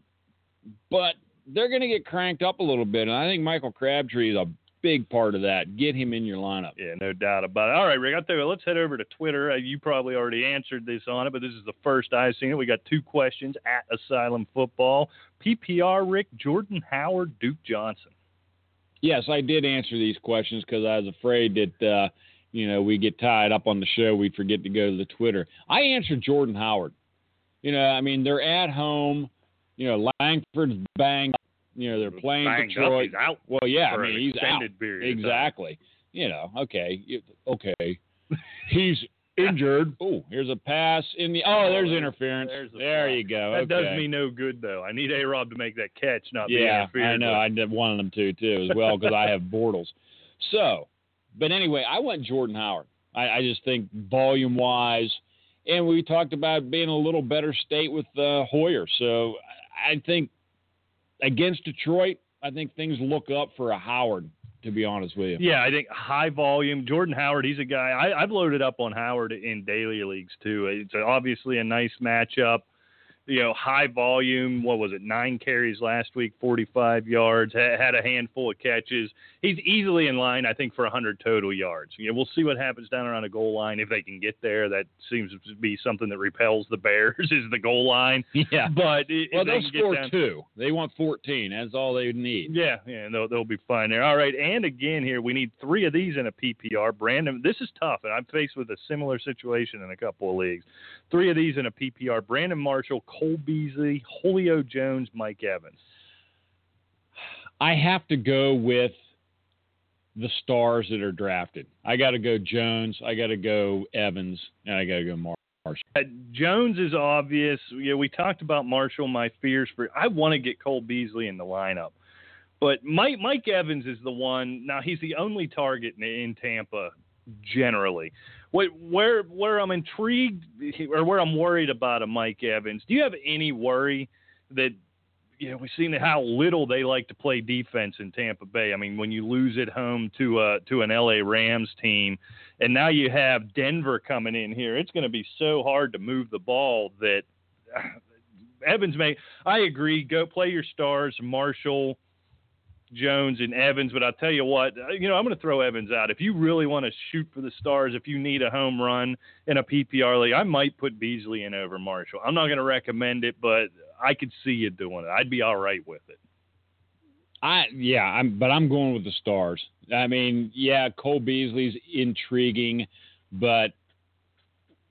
but they're going to get cranked up a little bit, and I think Michael Crabtree is a – big part of that. Get him in your lineup. Yeah, no doubt about it. All right, Rick, I'll tell you what, let's head over to Twitter. You probably already answered this on it, but this is the first I've seen it. We got two questions at Asylum Football. P P R, Rick, Jordan Howard, Duke Johnson. Yes, I did answer these questions because I was afraid that, uh, you know, we get tied up on the show. We forget to go to the Twitter. I answered Jordan Howard. You know, I mean, they're at home. You know, Langford's banged. You know, they're playing Banged Detroit. Up, he's out well, yeah, I mean, he's extended out. Period exactly. You know, okay. Okay. He's injured. Oh, here's a pass in the – oh, there's interference. There's the there flag. You go. That okay. does me no good, though. I need A-Rob to make that catch, not yeah, be interfered. Yeah, I know. But... I wanted them to, too, as well, because I have Bortles. So, but anyway, I went Jordan Howard. I, I just think volume-wise, and we talked about being a little better state with uh, Hoyer. So, I think – against Detroit, I think things look up for a Howard to be honest with you. Yeah, I think high volume. Jordan Howard, he's a guy. I, I've loaded up on Howard in daily leagues, too. It's obviously a nice matchup. You know, high volume, what was it, nine carries last week, forty-five yards, ha- had a handful of catches. He's easily in line, I think, for one hundred total yards. You know, we'll see what happens down around the goal line. If they can get there, that seems to be something that repels the Bears is the goal line. Yeah. But it, well, they'll they score down, two. They want fourteen. That's all they need. Yeah, yeah, they'll, they'll be fine there. All right, and again here, we need three of these in a P P R. Brandon, this is tough, and I'm faced with a similar situation in a couple of leagues. Three of these in a P P R. Brandon Marshall, Cole Beasley, Julio Jones, Mike Evans. I have to go with the stars that are drafted. I got to go Jones. I got to go Evans, and I got to go Marshall. Uh, Jones is obvious. Yeah, we talked about Marshall. My fears for I want to get Cole Beasley in the lineup, but Mike Mike Evans is the one. Now he's the only target in, in Tampa. Generally, what where where I'm intrigued or where I'm worried about a Mike Evans. Do you have any worry that you know we've seen how little they like to play defense in Tampa Bay? I mean, when you lose at home to uh to an L A Rams team, and now you have Denver coming in here, it's going to be so hard to move the ball that uh, Evans may. I agree. Go play your stars, Marshall, Jones, and Evans, but I'll tell you what, you know, I'm going to throw Evans out. If you really want to shoot for the stars, if you need a home run in a P P R league, I might put Beasley in over Marshall. I'm not going to recommend it, but I could see you doing it. I'd be all right with it. I Yeah, I'm, but I'm going with the stars. I mean, yeah, Cole Beasley's intriguing, but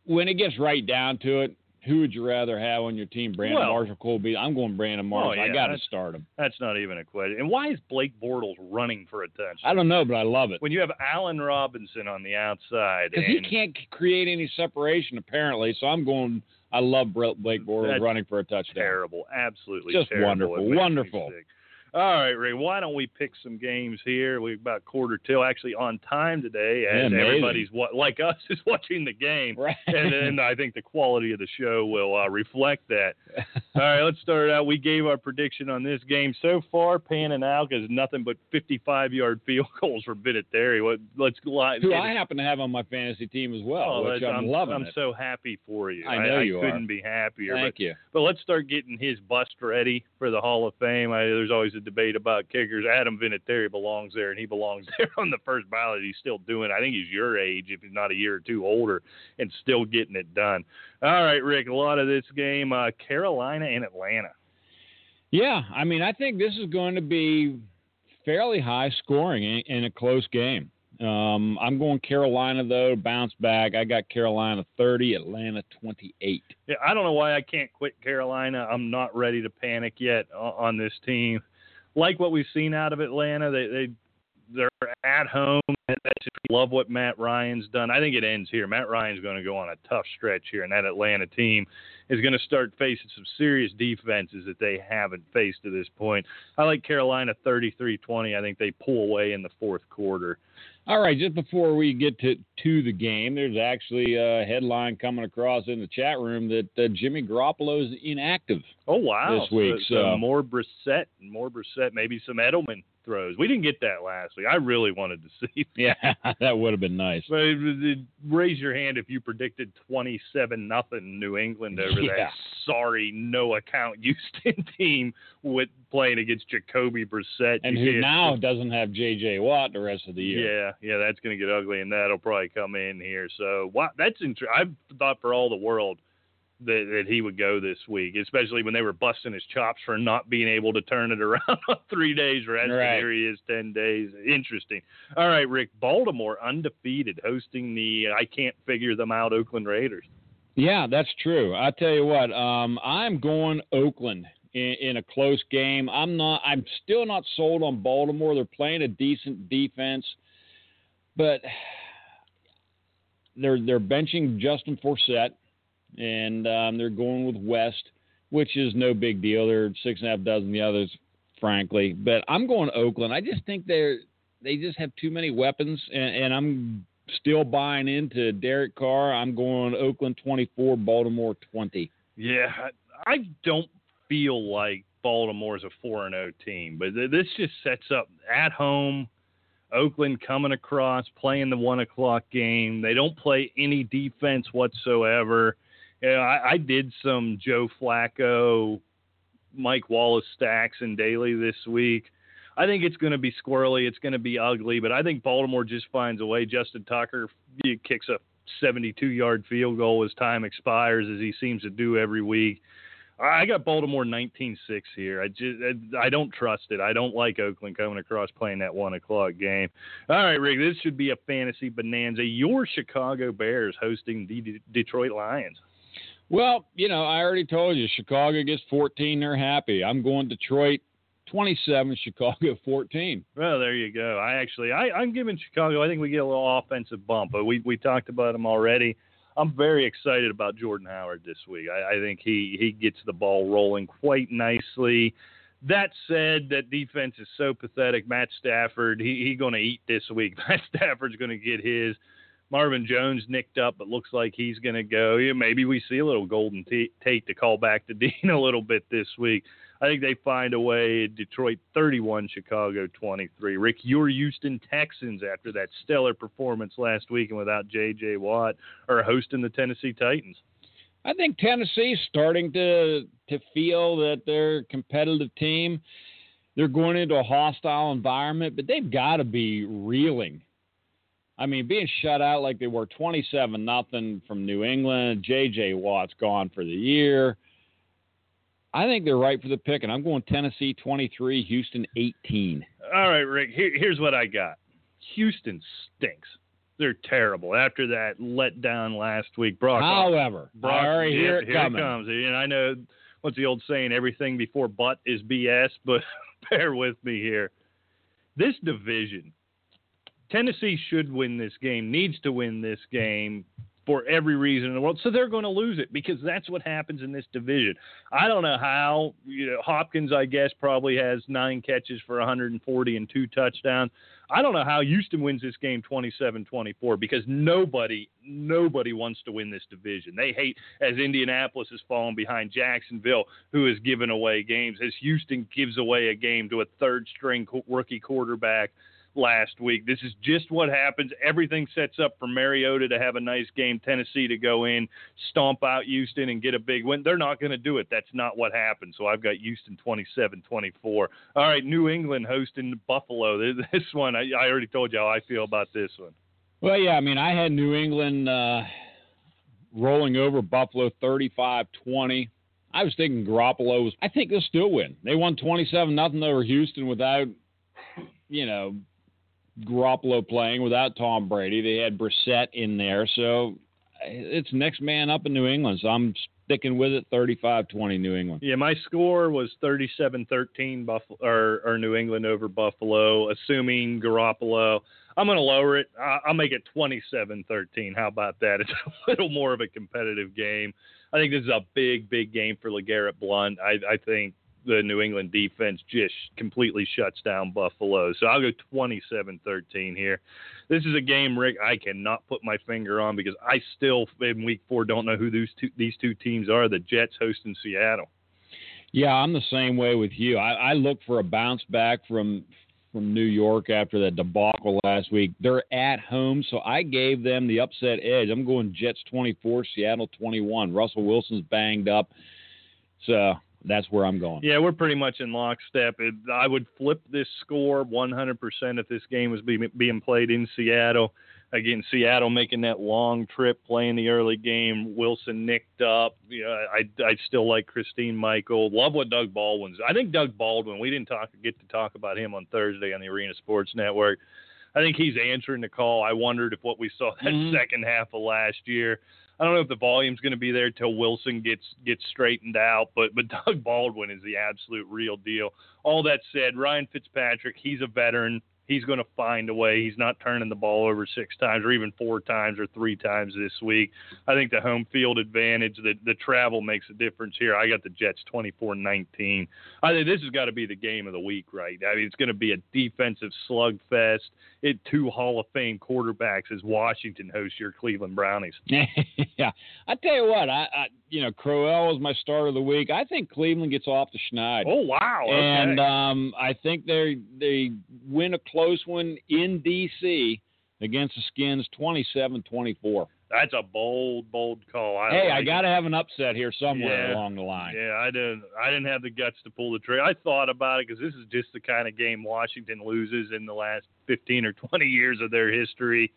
when it gets right down to it, who would you rather have on your team, Brandon well, Marshall, Cole Beasley? I'm going Brandon Marshall. Oh, yeah, I got to start him. That's not even a question. And why is Blake Bortles running for a touchdown? I don't know, but I love it. When you have Allen Robinson on the outside. Because he can't create any separation, apparently, so I'm going – I love Blake Bortles running for a touchdown. Terrible. Absolutely Just terrible. Just wonderful. Wonderful. All right, Ray, why don't we pick some games here? We're about quarter till, actually on time today, and yeah, everybody's what, like us is watching the game. Right. And then I think the quality of the show will uh, reflect that. All right, let's start out. We gave our prediction on this game. So far, panning out is nothing but fifty-five-yard field goals for Vinatieri. Let's glide. Who I happen to have on my fantasy team as well, oh, which I'm, I'm loving. I'm it. so happy for you. I know I, you I couldn't are. be happier. Thank but, you. But let's start getting his bust ready for the Hall of Fame. I, there's always a debate about kickers. Adam Vinatieri belongs there, and he belongs there on the first ballot. He's still doing it. I think he's your age, if he's not a year or two older, and still getting it done. All right, Rick, a lot of this game, uh, Carolina and Atlanta. Yeah, I mean, I think this is going to be fairly high scoring in, in a close game. Um, I'm going Carolina, though, bounce back. I got Carolina thirty, Atlanta twenty-eight. Yeah, I don't know why I can't quit Carolina. I'm not ready to panic yet on this team. Like what we've seen out of Atlanta, they, they, they're at home. And I just love what Matt Ryan's done. I think it ends here. Matt Ryan's going to go on a tough stretch here, and that Atlanta team is going to start facing some serious defenses that they haven't faced to this point. I like Carolina thirty-three twenty. I think they pull away in the fourth quarter. All right, just before we get to, to the game, there's actually a headline coming across in the chat room that uh, Jimmy Garoppolo is inactive. Oh, wow. This week. So, so. so more Brissett, more Brissett, maybe some Edelman throws. We didn't get that last week. I really wanted to see that. Yeah, that would have been nice. But it, it, raise your hand if you predicted twenty-seven nothing New England over yeah. that sorry, no-account Houston team with playing against Jacoby Brissett. And who now doesn't have J J. Watt the rest of the year. Yeah. Yeah, yeah, that's going to get ugly, and that'll probably come in here. So wow, that's int- I thought for all the world that, that he would go this week, especially when they were busting his chops for not being able to turn it around on three days. Rest. Right. Here he is, ten days. Interesting. All right, Rick, Baltimore undefeated, hosting the I can't figure them out Oakland Raiders. Yeah, that's true. I tell you what, um, I'm going Oakland. In, in a close game. I'm not. I'm still not sold on Baltimore. They're playing a decent defense, but they're they're benching Justin Forsett, and um, they're going with West, which is no big deal. They're six and a half dozen the others, frankly. But I'm going to Oakland. I just think they're they just have too many weapons, and, and I'm still buying into Derek Carr. I'm going Oakland twenty-four, Baltimore twenty. Yeah, I, I don't. feel like Baltimore's a four and oh team, but th- this just sets up at home. Oakland coming across, playing the one o'clock game. They don't play any defense whatsoever. You know, I, I did some Joe Flacco, Mike Wallace stacks in daily this week. I think it's going to be squirrely. It's going to be ugly, but I think Baltimore just finds a way. Justin Tucker kicks a seventy-two yard field goal as time expires, as he seems to do every week. I got Baltimore nineteen six here. I just I don't trust it. I don't like Oakland coming across playing that one o'clock game. All right, Rick, this should be a fantasy bonanza. Your Chicago Bears hosting the D- Detroit Lions. Well, you know, I already told you, Chicago gets fourteen. They're happy. I'm going Detroit twenty-seven, Chicago fourteen. Well, there you go. I actually, I, I'm giving Chicago, I think we get a little offensive bump, but we we talked about them already. I'm very excited about Jordan Howard this week. I, I think he, he gets the ball rolling quite nicely. That said, that defense is so pathetic. Matt Stafford, he he going to eat this week. Matt Stafford's going to get his. Marvin Jones nicked up, but looks like he's going to go. Yeah, maybe we see a little Golden Tate to call back to Dean a little bit this week. I think they find a way. Detroit thirty-one, Chicago twenty-three. Rick, your Houston Texans, after that stellar performance last week and without J J. Watt, are hosting the Tennessee Titans. I think Tennessee's starting to to feel that they're a competitive team. They're going into a hostile environment, but they've got to be reeling. I mean, being shut out like they were twenty-seven nothing from New England. J J. Watt's gone for the year. I think they're right for the pick, and I'm going Tennessee twenty-three, Houston eighteen. All right, Rick, here, here's what I got. Houston stinks. They're terrible. After that letdown last week, Brock. However, Brock, all right, here, here it coming. Here it comes. And I know, what's the old saying, everything before butt is B S, but bear with me here. This division, Tennessee should win this game, needs to win this game, for every reason in the world. So they're going to lose it because that's what happens in this division. I don't know how, you know, Hopkins, I guess, probably has nine catches for one hundred forty and two touchdowns. I don't know how Houston wins this game twenty-seven twenty-four because nobody, nobody wants to win this division. They hate, as Indianapolis has fallen behind Jacksonville, who has given away games, as Houston gives away a game to a third-string rookie quarterback last week. This is just what happens. Everything sets up for Mariota to have a nice game, Tennessee to go in, stomp out Houston, and get a big win. They're not going to do it. That's not what happened. So I've got Houston twenty-seven twenty-four. All right, New England hosting Buffalo. This one, I, I already told you how I feel about this one. Well, yeah, I mean, I had New England uh, rolling over Buffalo thirty-five twenty. I was thinking Garoppolo was, I think they'll still win. They won twenty-seven nothing over Houston without, you know, Garoppolo playing, without Tom Brady. They had Brissett in there. So it's next man up in New England. So I'm sticking with it, thirty-five twenty New England. Yeah, my score was thirty-seven thirteen Buffalo, or, or New England over Buffalo, assuming Garoppolo. I'm going to lower it. I'll make it twenty-seven thirteen. How about that? It's a little more of a competitive game. I think this is a big, big game for LeGarrette Blount. I, I think the New England defense just completely shuts down Buffalo. So I'll go twenty-seven thirteen here. This is a game, Rick, I cannot put my finger on because I still, in week four, don't know who these two, these two teams are. The Jets hosting Seattle. Yeah, I'm the same way with you. I, I look for a bounce back from from New York after that debacle last week. They're at home, so I gave them the upset edge. I'm going Jets twenty-four, Seattle twenty-one. Russell Wilson's banged up. So that's where I'm going. Yeah, we're pretty much in lockstep. It, I would flip this score one hundred percent if this game was be, being played in Seattle. Again, Seattle making that long trip, playing the early game. Wilson nicked up. You know, I, I still like Christine Michael. Love what Doug Baldwin's. I think Doug Baldwin, we didn't talk get to talk about him on Thursday on the Arena Sports Network. I think he's answering the call. I wondered if what we saw that mm-hmm. second half of last year, I don't know if the volume's going to be there till Wilson gets gets straightened out, but but Doug Baldwin is the absolute real deal. All that said, Ryan Fitzpatrick, he's a veteran. He's going to find a way. He's not turning the ball over six times or even four times or three times this week. I think the home field advantage, the, the travel makes a difference here. I got the Jets twenty-four nineteen. I think this has got to be the game of the week, right? I mean, it's going to be a defensive slugfest. It two Hall of Fame quarterbacks as Washington hosts your Cleveland Brownies. Yeah. I tell you what, I, I you know, Crowell was my start of the week. I think Cleveland gets off the schneid. Oh, wow. Okay. And um, I think they they win a club close one in D C against the Skins, twenty-seven twenty-four. That's a bold, bold call. I hey, like I got to have an upset here somewhere yeah, along the line. Yeah, I didn't I didn't have the guts to pull the trigger. I thought about it because this is just the kind of game Washington loses in the last fifteen or twenty years of their history.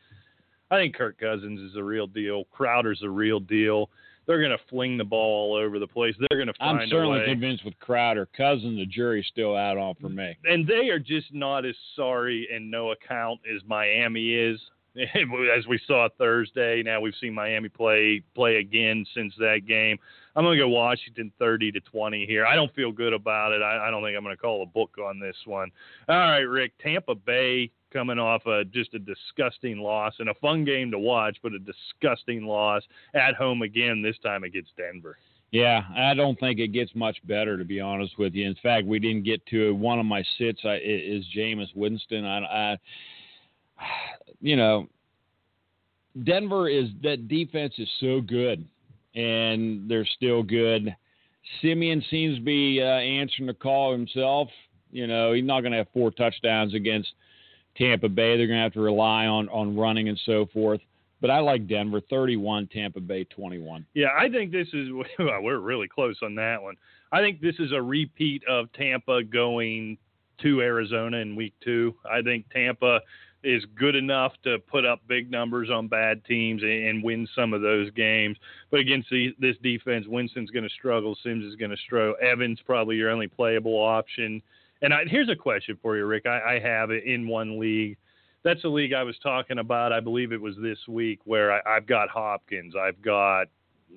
I think Kirk Cousins is the real deal. Crowder's the real deal. They're going to fling the ball all over the place. They're going to find a way. I'm certainly convinced with Crowder. Cousins, the jury's still out on for me. And they are just not as sorry and no account as Miami is. As we saw Thursday, now we've seen Miami play play again since that game. I'm going to go Washington thirty to twenty here. I don't feel good about it. I, I don't think I'm going to call a book on this one. All right, Rick, Tampa Bay coming off a, just a disgusting loss and a fun game to watch, but a disgusting loss at home again, this time against Denver. Yeah, I don't think it gets much better, to be honest with you. In fact, we didn't get to one of my sits I, is Jameis Winston. I, I You know, Denver is – that defense is so good, and they're still good. Simeon seems to be uh, answering the call himself. You know, he's not going to have four touchdowns against Tampa Bay. They're going to have to rely on, on running and so forth. But I like Denver, thirty-one, Tampa Bay, twenty-one. Yeah, I think this is – we're really close on that one. I think this is a repeat of Tampa going to Arizona in week two. I think Tampa – is good enough to put up big numbers on bad teams and win some of those games. But against the, this defense, Winston's going to struggle. Sims is going to struggle. Evans probably your only playable option. And I, here's a question for you, Rick. I, I have it in one league. That's a league I was talking about. I believe it was this week where I, I've got Hopkins. I've got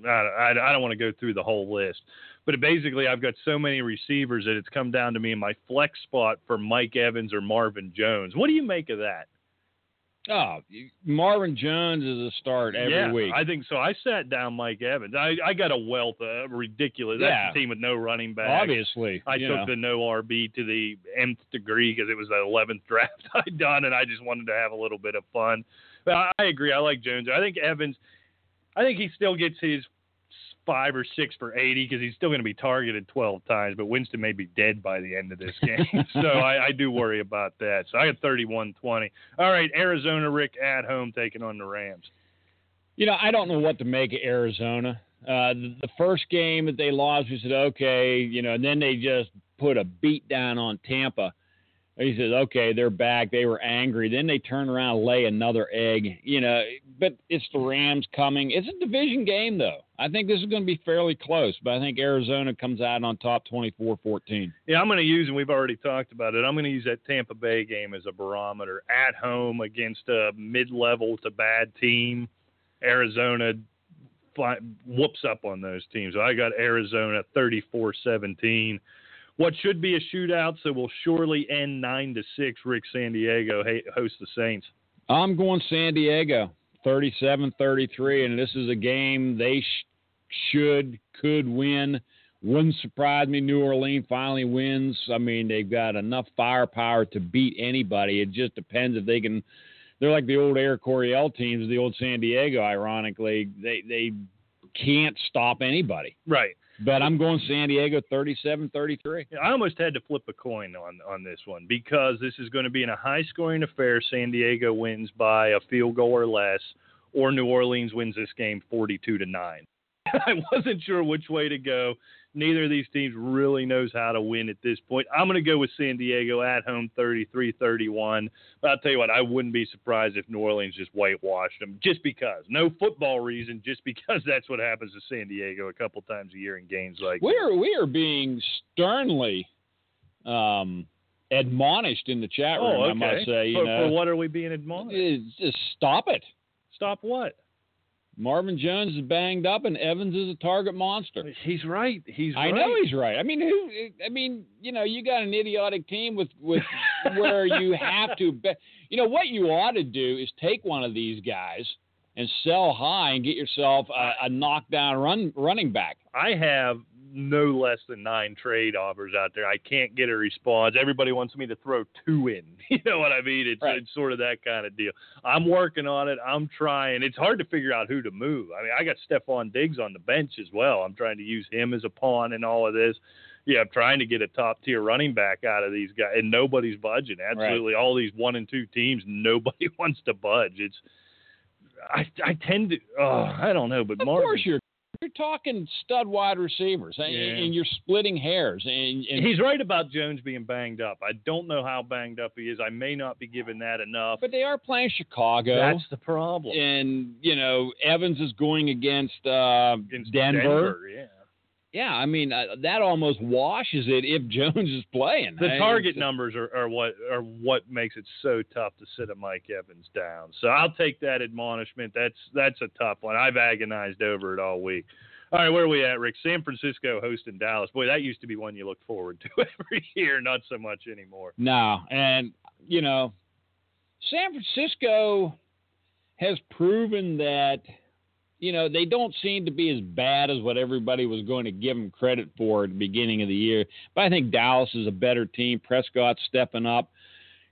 I, – I, I don't want to go through the whole list. But basically, I've got so many receivers that it's come down to me in my flex spot for Mike Evans or Marvin Jones. What do you make of that? Oh, Marvin Jones is a start every yeah, week. I think so. I sat down Mike Evans. I, I got a wealth of ridiculous. That's yeah. a team with no running back. Obviously. I took know. the no R B to the nth degree because it was the eleventh draft I'd done, and I just wanted to have a little bit of fun. But I, I agree. I like Jones. I think Evans, I think he still gets his five or six for eighty because he's still going to be targeted twelve times, but Winston may be dead by the end of this game. so I, I do worry about that. So I got thirty-one twenty. All right, Arizona, Rick, at home taking on the Rams. You know, I don't know what to make of Arizona. Uh, the, the first game that they lost, we said, okay, you know, and then they just put a beat down on Tampa. He says, okay, they're back. They were angry. Then they turn around and lay another egg, you know. But it's the Rams coming. It's a division game, though. I think this is going to be fairly close, but I think Arizona comes out on top twenty-four fourteen. Yeah, I'm going to use, and we've already talked about it, I'm going to use that Tampa Bay game as a barometer. At home against a mid-level to bad team, Arizona whoops up on those teams. So I got Arizona thirty-four seventeen. What should be a shootout, so will surely end nine to six. Rick, San Diego hosts the Saints. I'm going San Diego, thirty-seven thirty-three, and this is a game they sh- should, could win. Wouldn't surprise me. New Orleans finally wins. I mean, they've got enough firepower to beat anybody. It just depends if they can. They're like the old Air Coryell teams, the old San Diego. Ironically, they they can't stop anybody. Right. But I'm going San Diego thirty-seven thirty-three. I almost had to flip a coin on, on this one because this is going to be in a high-scoring affair. San Diego wins by a field goal or less, or New Orleans wins this game forty-two to nine. I wasn't sure which way to go. Neither of these teams really knows how to win at this point. I'm going to go with San Diego at home thirty-three thirty-one. But I'll tell you what, I wouldn't be surprised if New Orleans just whitewashed them just because. No football reason, just because that's what happens to San Diego a couple times a year in games like that. We are, we are being sternly um, admonished in the chat room, oh, okay. I must say. You for, know, for what are we being admonished? Just stop it. Stop what? Marvin Jones is banged up, and Evans is a target monster. He's right. He's I right. I know he's right. I mean, who? I mean, you know, you got an idiotic team with, with where you have to bet. You know what you ought to do is take one of these guys and sell high and get yourself a, a knockdown run running back. I have no less than nine trade offers out there. I can't get a response. Everybody wants me to throw two in. You know what I mean? It's, right. it's sort of that kind of deal. I'm working on it. I'm trying. It's hard to figure out who to move. I mean, I got Stephon Diggs on the bench as well. I'm trying to use him as a pawn in all of this. yeah, I'm trying to get a top tier running back out of these guys, and nobody's budging. Absolutely, right. All these one and two teams, nobody wants to budge. It's I, I tend to, oh, I don't know, but of Marvin, course you're you're talking stud wide receivers, yeah. and, and you're splitting hairs. And, and he's right about Jones being banged up. I don't know how banged up he is. I may not be giving that enough. But they are playing Chicago. That's the problem. And you know, Evans is going against, uh, against Denver. Denver. Yeah. Yeah, I mean, uh, that almost washes it if Jones is playing. The hey, target numbers are, are what are what makes it so tough to sit a Mike Evans down. So I'll take that admonishment. That's that's a tough one. I've agonized over it all week. All right, where are we at, Rick? San Francisco hosting Dallas. Boy, that used to be one you looked forward to every year. Not so much anymore. No, and, you know, San Francisco has proven that – you know, they don't seem to be as bad as what everybody was going to give them credit for at the beginning of the year. But I think Dallas is a better team. Prescott's stepping up.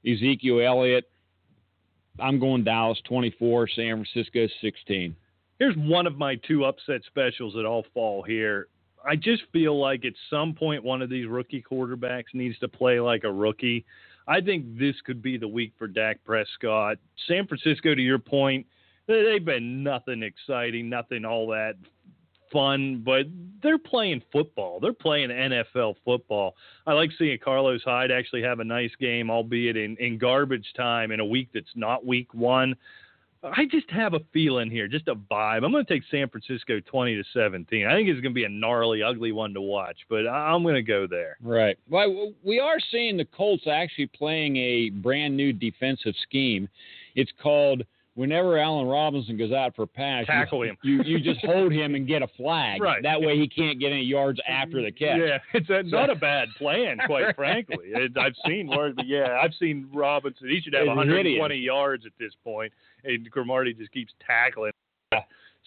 Ezekiel Elliott. I'm going Dallas twenty-four, San Francisco sixteen. Here's one of my two upset specials that all fall here. I just feel like at some point one of these rookie quarterbacks needs to play like a rookie. I think this could be the week for Dak Prescott. San Francisco, to your point, they've been nothing exciting, nothing all that fun, but they're playing football. They're playing N F L football. I like seeing Carlos Hyde actually have a nice game, albeit in, in garbage time in a week that's not week one. I just have a feeling here, just a vibe. I'm going to take San Francisco twenty to seventeen. I think it's going to be a gnarly, ugly one to watch, but I'm going to go there. Right. Well, we are seeing the Colts actually playing a brand new defensive scheme. It's called, whenever Allen Robinson goes out for a pass, tackle you, him. you you just hold him and get a flag. Right. That way he can't get any yards after the catch. Yeah, it's a, so. not a bad plan, quite right. frankly. It, I've seen worse, but yeah, I've seen Robinson. He should have it's one hundred twenty idiot. yards at this point, and Cromartie just keeps tackling. Yeah.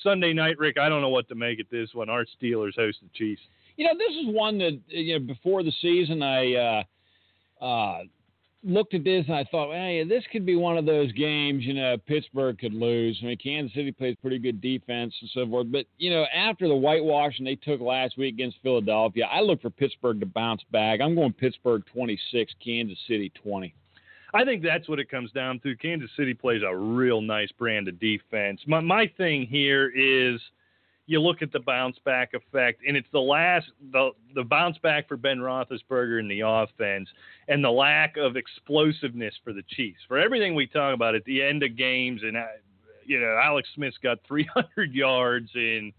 Sunday night, Rick, I don't know what to make at this one. Our Steelers host the Chiefs. You know, this is one that, you know, before the season I uh, – uh, looked at this and I thought, hey, this could be one of those games, you know, Pittsburgh could lose. I mean, Kansas City plays pretty good defense and so forth. But, you know, after the whitewashing they took last week against Philadelphia, I look for Pittsburgh to bounce back. I'm going Pittsburgh twenty-six, Kansas City twenty. I think that's what it comes down to. Kansas City plays a real nice brand of defense. My, my thing here is you look at the bounce back effect, and it's the last the, the bounce back for Ben Roethlisberger in the offense and the lack of explosiveness for the Chiefs. For everything we talk about at the end of games, and, you know, Alex Smith's got three hundred yards, and,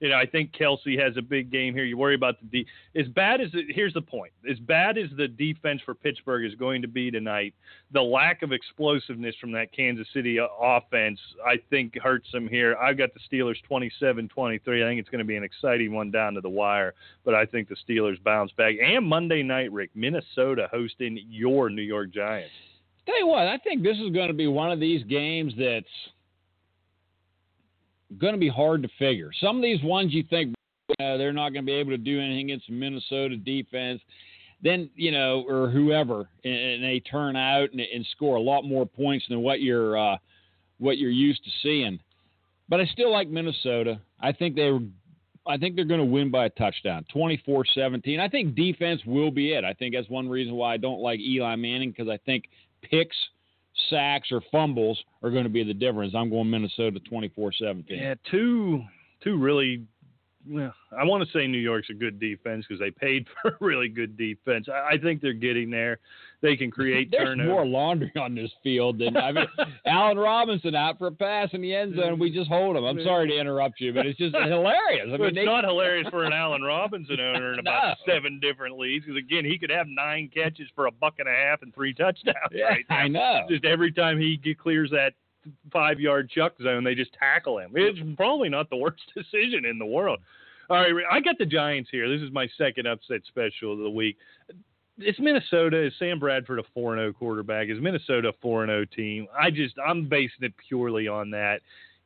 you know, I think Kelsey has a big game here. You worry about the de- – as bad as – here's the point. As bad as the defense for Pittsburgh is going to be tonight, the lack of explosiveness from that Kansas City offense, I think, hurts them here. I've got the Steelers twenty-seven twenty-three. I think it's going to be an exciting one down to the wire, but I think the Steelers bounce back. And Monday night, Rick, Minnesota hosting your New York Giants. Tell you what, I think this is going to be one of these games that's – going to be hard to figure. Some of these ones you think uh, they're not going to be able to do anything against Minnesota defense, then, you know, or whoever, and, and they turn out and, and score a lot more points than what you're uh, what you're used to seeing. But I still like Minnesota. I think they were. I think they're going to win by a touchdown, twenty-four seventeen. I think defense will be it. I think that's one reason why I don't like Eli Manning, because I think picks, sacks, or fumbles are going to be the difference. I'm going Minnesota twenty-four seventeen. Yeah, two two really well, I want to say New York's a good defense because they paid for a really good defense. I, I think they're getting there. They can create There's turnovers. There's more laundry on this field than I mean, Allen Robinson out for a pass in the end zone. We just hold him. I'm sorry to interrupt you, but it's just hilarious. I mean, it's they, not hilarious for an Allen Robinson owner in about no. seven different leagues, because, again, he could have nine catches for a buck and a half and three touchdowns. Yeah, right now. I know. Just every time he clears that five-yard chuck zone, they just tackle him. It's probably not the worst decision in the world. All right, I got the Giants here. This is my second upset special of the week. It's Minnesota. Is Sam Bradford a four and oh quarterback? Is Minnesota a four and oh team? I just – I'm basing it purely on that.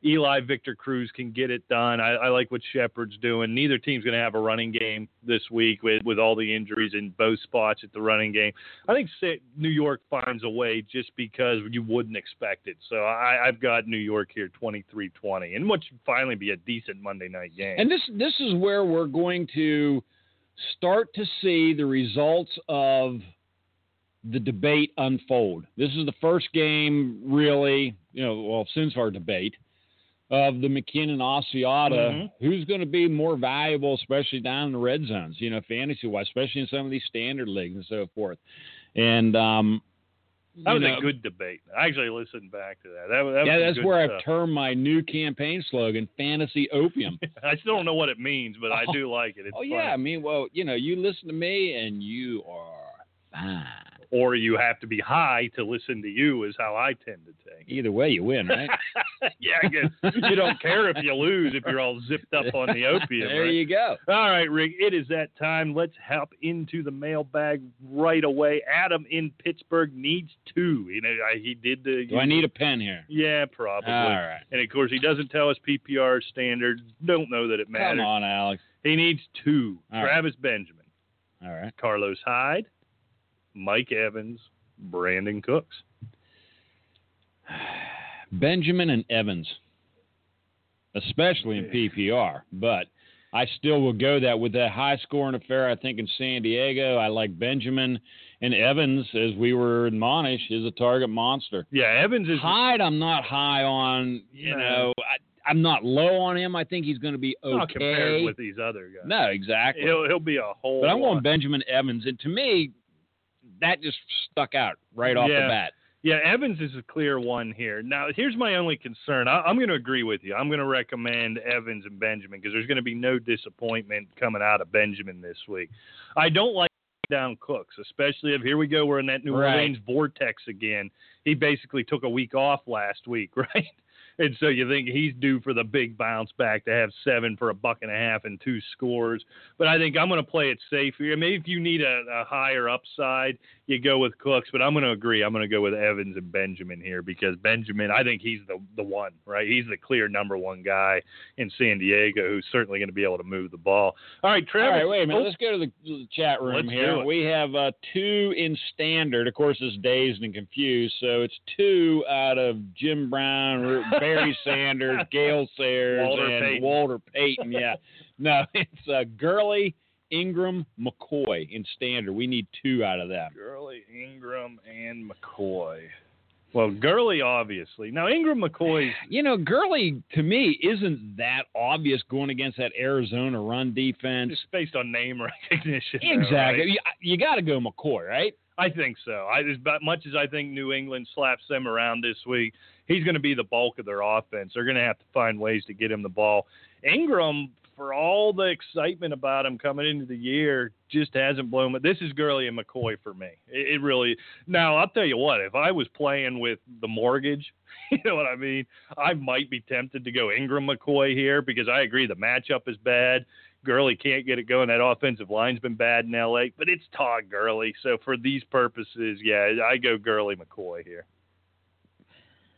Eli, Victor Cruz can get it done. I, I like what Shepard's doing. Neither team's going to have a running game this week with, with all the injuries in both spots at the running game. I think New York finds a way just because you wouldn't expect it. So I, I've got New York here twenty-three twenty, and what should finally be a decent Monday night game. And this this is where we're going to – start to see the results of the debate unfold. This is the first game, really, you know, well, since our debate, of the McKinnon-Asiata, mm-hmm. who's going to be more valuable, especially down in the red zones, you know, fantasy-wise, especially in some of these standard leagues and so forth. And um, that was know, a good debate. I actually listened back to that. that, was, that yeah, was that's where stuff. I've termed my new campaign slogan, Fantasy Opium. I still don't know what it means, but oh, I do like it. It's oh, funny. yeah. I mean, well, you know, you listen to me and you are fine. Or you have to be high to listen to you is how I tend to take it. Either way, you win, right? Yeah, I guess. You don't care if you lose if you're all zipped up on the opium. There right? you go. All right, Rick, it is that time. Let's hop into the mailbag right away. Adam in Pittsburgh needs two. You know, he did the. Do I know, need a pen here? Yeah, probably. All right. And, of course, he doesn't tell us P P R standards. Don't know that it matters. Come on, Alex. He needs two. All Travis right. Benjamin. All right. Carlos Hyde. Mike Evans, Brandon Cooks. Benjamin and Evans, especially in P P R, but I still will go that with that high scoring affair, I think, in San Diego. I like Benjamin, and Evans, as we were admonished, is a target monster. Yeah, Evans is... Hyde, I'm not high on, you know... I, I'm not low on him. I think he's going to be okay. Not compared with these other guys. No, exactly. He'll, he'll be a whole... But I'm going Benjamin Evans, and to me... That just stuck out right off yeah. the bat. Yeah, Evans is a clear one here. Now, here's my only concern. I, I'm going to agree with you. I'm going to recommend Evans and Benjamin because there's going to be no disappointment coming out of Benjamin this week. I don't like down Cooks, especially if here we go. We're in that New right. Orleans vortex again. He basically took a week off last week, right? And so you think he's due for the big bounce back to have seven for a buck and a half and two scores. But I think I'm going to play it safe here. Maybe if you need a, a higher upside, you go with Cooks. But I'm going to agree. I'm going to go with Evans and Benjamin here because Benjamin, I think he's the, the one, right? He's the clear number one guy in San Diego who's certainly going to be able to move the ball. All right, Travis. All right, wait a minute. Oh, let's go to the, the chat room here. We have uh, two in standard. Of course, it's dazed and confused. So it's two out of Jim Brown, Barry Sanders, Gale Sayers, Walter and Payton. Walter Payton. Yeah. No, it's uh, Gurley, Ingram, McCoy in standard. We need two out of them. Gurley, Ingram, and McCoy. Well, Gurley, obviously. Now, Ingram, McCoy. You know, Gurley, to me, isn't that obvious going against that Arizona run defense. Just based on name recognition. Exactly. Though, right? You, you got to go McCoy, right? I think so. I, as much as I think New England slaps them around this week, he's going to be the bulk of their offense. They're going to have to find ways to get him the ball. Ingram, for all the excitement about him coming into the year, just hasn't blown. This is Gurley and McCoy for me. It, it really. Now, I'll tell you what, if I was playing with the mortgage, you know what I mean, I might be tempted to go Ingram McCoy here because I agree the matchup is bad. Gurley can't get it going. That offensive line's been bad in L A, but it's Todd Gurley. So for these purposes, yeah, I go Gurley McCoy here.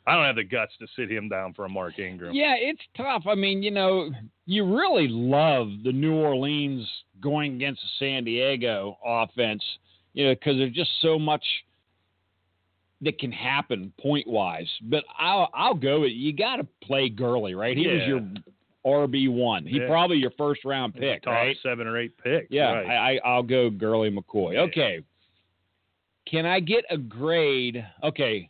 I don't have the guts to sit him down for a Mark Ingram. Yeah, it's tough. I mean, you know, you really love the New Orleans going against the San Diego offense, you know, because there's just so much that can happen point-wise. But I'll, I'll go with you got to play Gurley, right? He yeah. was your – R B one. He yeah. probably your first round pick, top right? seven or eight pick. Yeah, right. I, I'll go Gurley McCoy. Okay. Yeah. Can I get a grade? Okay.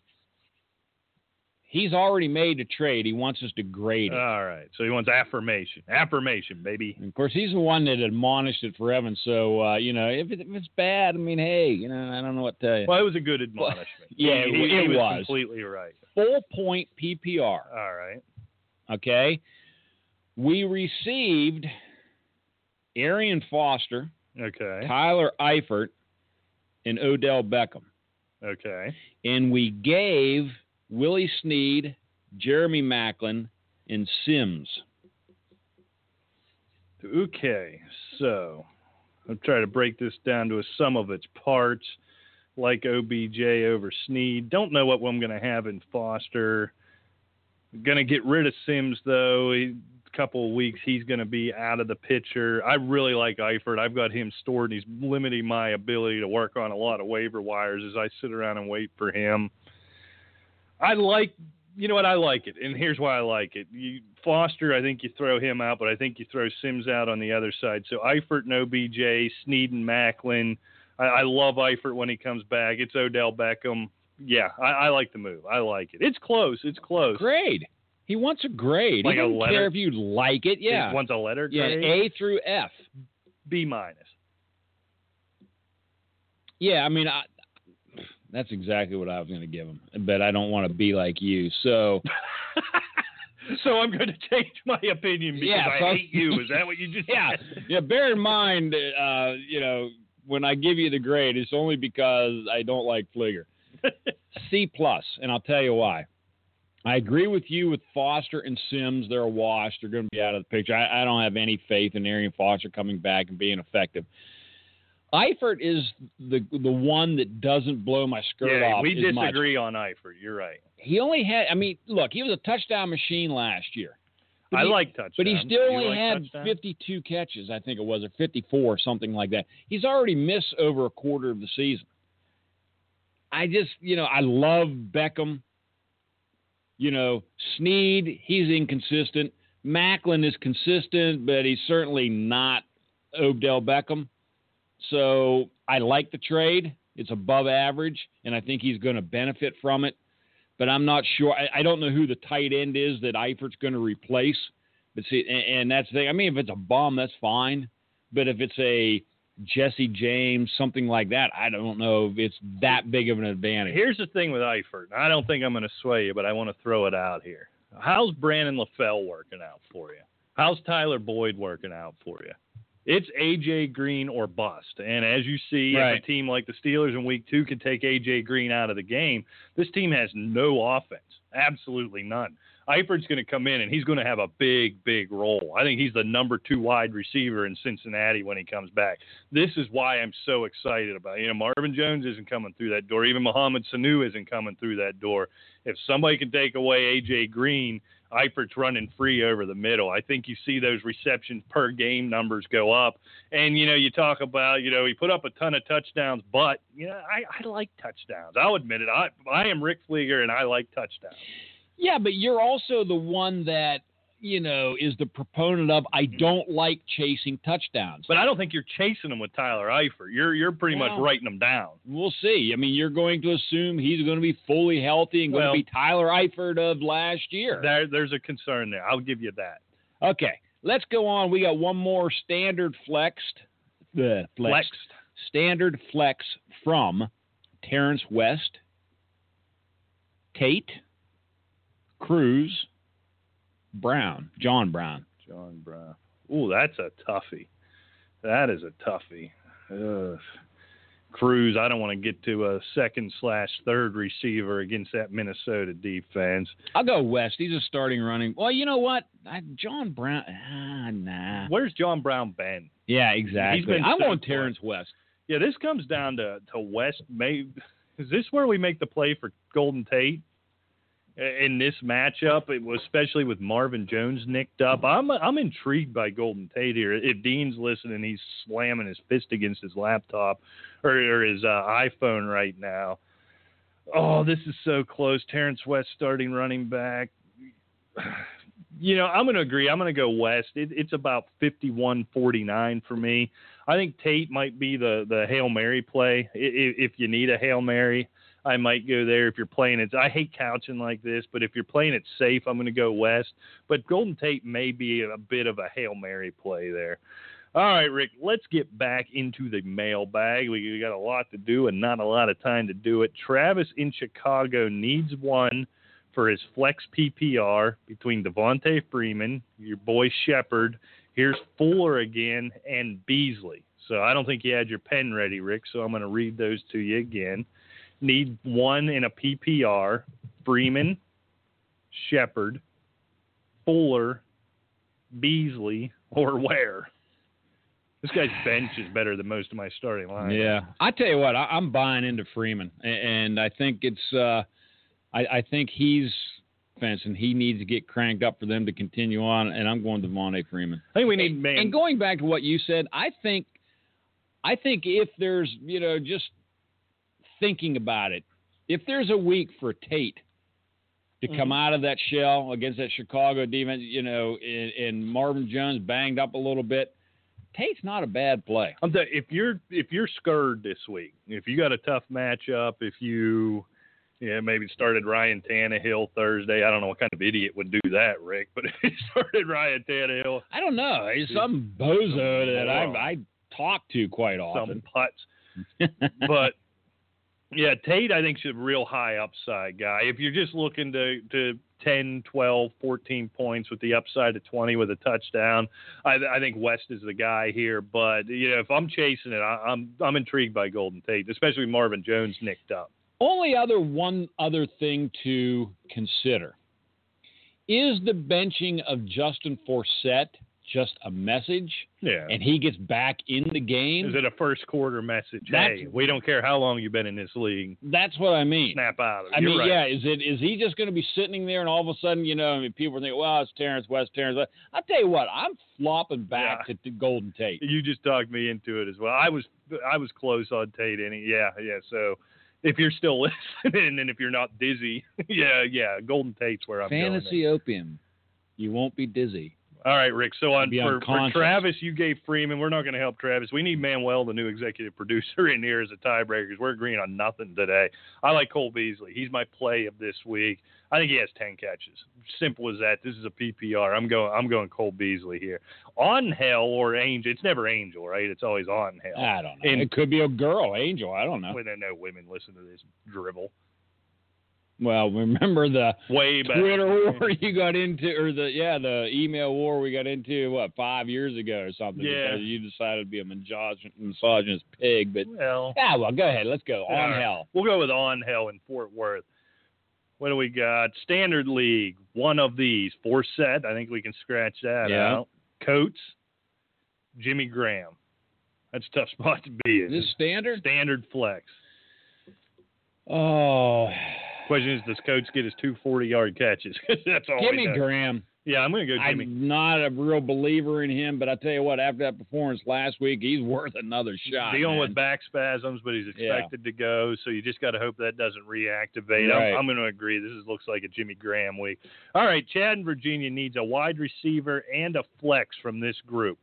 He's already made a trade. He wants us to grade it. All right. So he wants affirmation. Affirmation, baby. And of course, he's the one that admonished it for Evan. So, uh, you know, if, it, if it's bad, I mean, hey, you know, I don't know what to tell you. Well, it was a good admonishment. yeah, he, it, he was. was completely right. Full point P P R. All right. Okay. We received Arian Foster, okay, Tyler Eifert, and Odell Beckham. Okay. And we gave Willie Snead, Jeremy Maclin, and Sims. Okay. So I'm trying to break this down to a sum of its parts, like O B J over Snead. Don't know what I'm going to have in Foster. Going to get rid of Sims, though. He, couple of weeks he's going to be out of the picture. I really like Eifert. I've got him stored, and he's limiting my ability to work on a lot of waiver wires as I sit around and wait for him. I like you know what? I like it, and here's why I like it. You, Foster, I think you throw him out, but I think you throw Sims out on the other side. So Eifert and O B J, Snead and Maclin. I, I love Eifert when he comes back. It's Odell Beckham. Yeah, I, I like the move. I like it. It's close. It's close. Grade. He wants a grade. Like he doesn't care if you like it. Yeah. He wants a letter grade. Yeah, A through F. B minus. Yeah, I mean, I, that's exactly what I was going to give him, but I don't want to be like you, so. So I'm going to change my opinion because yeah, I so, hate you. Is that what you just yeah. said? Yeah, bear in mind, uh, you know, when I give you the grade, it's only because I don't like Flieger. C plus, and I'll tell you why. I agree with you with Foster and Sims. They're a wash. They're going to be out of the picture. I, I don't have any faith in Arian Foster coming back and being effective. Eifert is the the one that doesn't blow my skirt yeah, off. We disagree much. on Eifert. You're right. He only had, I mean, look, he was a touchdown machine last year. But I he, like touchdowns. But he still only like had touchdowns? fifty-two catches, I think it was, or fifty-four, something like that. He's already missed over a quarter of the season. I just, you know, I love Beckham. You know, Snead, he's inconsistent. Maclin is consistent, but he's certainly not Odell Beckham. So I like the trade. It's above average, and I think he's going to benefit from it. But I'm not sure. I, I don't know who the tight end is that Eifert's going to replace. But see, and, and that's the thing. I mean, if it's a bum, that's fine. But if it's a Jesse James, something like that, I don't know if it's that big of an advantage. Here's the thing with Eifert. I don't think I'm going to sway you, but I want to throw it out here. How's Brandon LaFell working out for you? How's Tyler Boyd working out for you? It's A J Green or bust. And as you see, right. if a team like the Steelers in week two could take A J Green out of the game, this team has no offense. Absolutely none. Eifert's going to come in, and he's going to have a big, big role. I think he's the number two wide receiver in Cincinnati when he comes back. This is why I'm so excited about it. You know, Marvin Jones isn't coming through that door. Even Mohamed Sanu isn't coming through that door. If somebody can take away A J Green, Eifert's running free over the middle. I think you see those receptions per game numbers go up. And, you know, you talk about, you know, he put up a ton of touchdowns, but, you know, I, I like touchdowns. I'll admit it. I, I am Rick Flieger, and I like touchdowns. Yeah, but you're also the one that, you know, is the proponent of, I don't like chasing touchdowns. But I don't think you're chasing them with Tyler Eifert. You're you're pretty well, much writing them down. We'll see. I mean, you're going to assume he's going to be fully healthy and going well, to be Tyler Eifert of last year. There, there's a concern there. I'll give you that. Okay, let's go on. We got one more standard flexed. Uh, flexed. flexed. Standard flex from Terrence West, Tate, Cruz, Brown, John Brown. John Brown. Ooh, that's a toughie. That is a toughie. Ugh. Cruz, I don't want to get to a second slash third receiver against that Minnesota defense. I'll go West. He's a starting running. Well, you know what? I, John Brown. Ah, nah. Where's John Brown been? Yeah, exactly. I'm so on Terrence far. West. Yeah, this comes down to, to West. Maybe, is this where we make the play for Golden Tate? In this matchup, it was especially with Marvin Jones nicked up. I'm I'm intrigued by Golden Tate here. If Dean's listening, he's slamming his fist against his laptop or, or his uh, iPhone right now. Oh, this is so close. Terrence West starting running back. You know, I'm going to agree. I'm going to go West. It, it's about fifty-one forty-nine for me. I think Tate might be the, the Hail Mary play if, if you need a Hail Mary. I might go there if you're playing it. I hate couching like this, but if you're playing it safe, I'm going to go West. But Golden Tate may be a bit of a Hail Mary play there. All right, Rick, let's get back into the mailbag. We got a lot to do and not a lot of time to do it. Travis in Chicago needs one for his flex P P R between Devontae Freeman, your boy Shepard, here's Fuller again, and Beasley. So I don't think you had your pen ready, Rick, so I'm going to read those to you again. Need one in a P P R, Freeman, Shepard, Fuller, Beasley, or Ware. This guy's bench is better than most of my starting line. Yeah. I tell you what, I, I'm buying into Freeman, and I think it's uh, I, I think he's fence, and he needs to get cranked up for them to continue on, and I'm going to Devontae Freeman. I think we need man. And going back to what you said, I think I think if there's, you know, just thinking about it, if there's a week for Tate, to mm-hmm. come out of that shell against that Chicago defense, you know, and, and Marvin Jones banged up a little bit. Tate's not a bad play. I'm telling you, if you're if you're scurred this week, if you got a tough matchup, if you yeah maybe started Ryan Tannehill Thursday, I don't know what kind of idiot would do that, Rick, but if you started Ryan Tannehill, I don't know, he's some bozo that I I talk to quite often. Some putts, but. Yeah, Tate, I think, is a real high upside guy. If you're just looking to, to ten, twelve, fourteen points with the upside to twenty with a touchdown, I, I think West is the guy here. But, you know, if I'm chasing it, I, I'm I'm intrigued by Golden Tate, especially Marvin Jones nicked up. Only other one other thing to consider. Is the benching of Justin Forsett just a message, yeah, and he gets back in the game? Is it a first quarter message? That's, hey, we don't care how long you've been in this league. That's what I mean. Snap out of it. I You're mean, right. yeah, is it is he just going to be sitting there and all of a sudden, you know, I mean, people are thinking, well, it's Terrence West, Terrence West. I'll tell you what, I'm flopping back yeah. to, to Golden Tate. You just talked me into it as well. I was I was close on Tate, and he, yeah, yeah, so... If you're still listening and if you're not dizzy, yeah, yeah, Golden Tate's where I'm Fantasy going. Fantasy opium. You won't be dizzy. All right, Rick. So on for, for Travis, you gave Freeman. We're not going to help Travis. We need Manuel, the new executive producer, in here as a tiebreaker because we're agreeing on nothing today. I like Cole Beasley. He's my play of this week. I think he has ten catches. Simple as that. This is a P P R. I'm going. I'm going Cole Beasley here. On Hill or Angel? It's never Angel, right? It's always on Hill. I don't know. And it could be a girl, Angel. I don't know. Well, no women listen to this dribble. Well, remember the Way back. Twitter war you got into, or the yeah, the email war we got into, what, five years ago or something? Yeah, because you decided to be a misogynist pig, but well, yeah, well, go ahead, let's go on right. Hell. We'll go with on Hell in Fort Worth. What do we got? Standard League, one of these, Forsett. I think we can scratch that yeah. out. Coates, Jimmy Graham. That's a tough spot to be in. Is this standard? Standard flex. Oh. Question is, does Coates get his two forty-yard catches? That's all. Jimmy Graham. Yeah, I'm going to go Jimmy. I'm not a real believer in him, but I tell you what, after that performance last week, he's worth another shot. He's dealing man. with back spasms, but he's expected yeah. to go, so you just got to hope that doesn't reactivate. Right. I'm, I'm going to agree. This is, looks like a Jimmy Graham week. All right, Chad in Virginia needs a wide receiver and a flex from this group.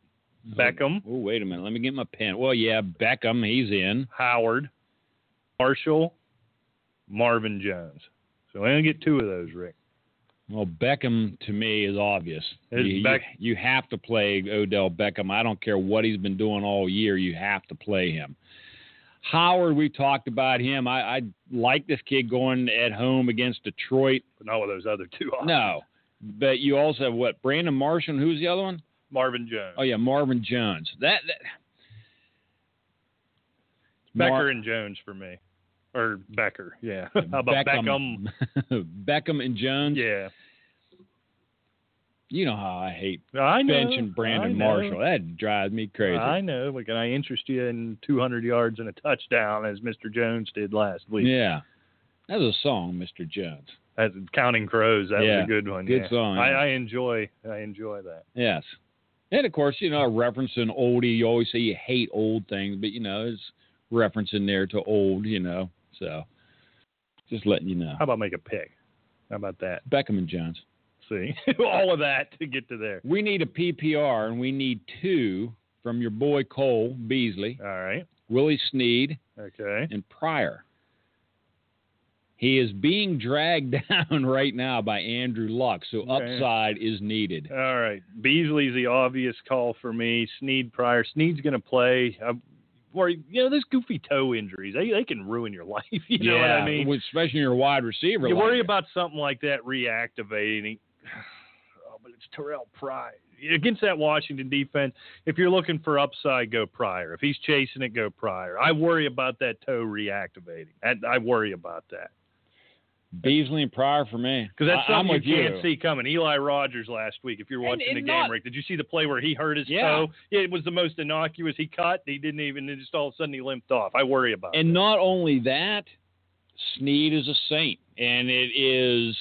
Beckham. Oh, oh wait a minute. Let me get my pen. Well, yeah, Beckham, he's in. Howard. Marshall. Marvin Jones. So we're going to get two of those, Rick. Well, Beckham, to me, is obvious. You, Beck- you, you have to play Odell Beckham. I don't care what he's been doing all year. You have to play him. Howard, we talked about him. I, I like this kid going at home against Detroit. But not with those other two. Options. No. But you also have, what, Brandon Marshall? Who's the other one? Marvin Jones. Oh, yeah, Marvin Jones. That, that... Becker Mar- and Jones for me. Or Becker, yeah. How about Beckham? Beckham, Beckham and Jones? Yeah. You know how I hate I know, benching Brandon I know. Marshall. That drives me crazy. I know, but can I interest you in two hundred yards and a touchdown as Mister Jones did last week? Yeah. That was a song, Mister Jones. That's Counting Crows. That yeah. was a good one. Good yeah. song. I, I enjoy I enjoy that. Yes. And, of course, you know, referencing oldie, you always say you hate old things, but, you know, it's referencing there to old, you know. So, just letting you know. How about make a pick? How about that? Beckham and Jones. See, all of that to get to there. We need a P P R, and we need two from your boy Cole Beasley. All right. Willie Snead. Okay. And Pryor. He is being dragged down right now by Andrew Luck, so okay. upside is needed. All right. Beasley's the obvious call for me. Snead, Pryor. Snead's going to play. I'm, Or, you know, those goofy toe injuries, they they can ruin your life. You know yeah, what I mean? Especially your wide receiver. You like worry it. about something like that reactivating. Oh, but it's Terrell Pryor. Against that Washington defense, if you're looking for upside, go Pryor. If he's chasing it, go Pryor. I worry about that toe reactivating. I, I worry about that. Beasley and Pryor for me. Because that's something I'm you can't you. see coming. Eli Rodgers last week, if you're watching and, and the game, not, Rick, did you see the play where he hurt his yeah. toe? Yeah, it was the most innocuous. He cut. He didn't even, just all of a sudden he limped off. I worry about it. And that. Not only that, Snead is a saint. And it is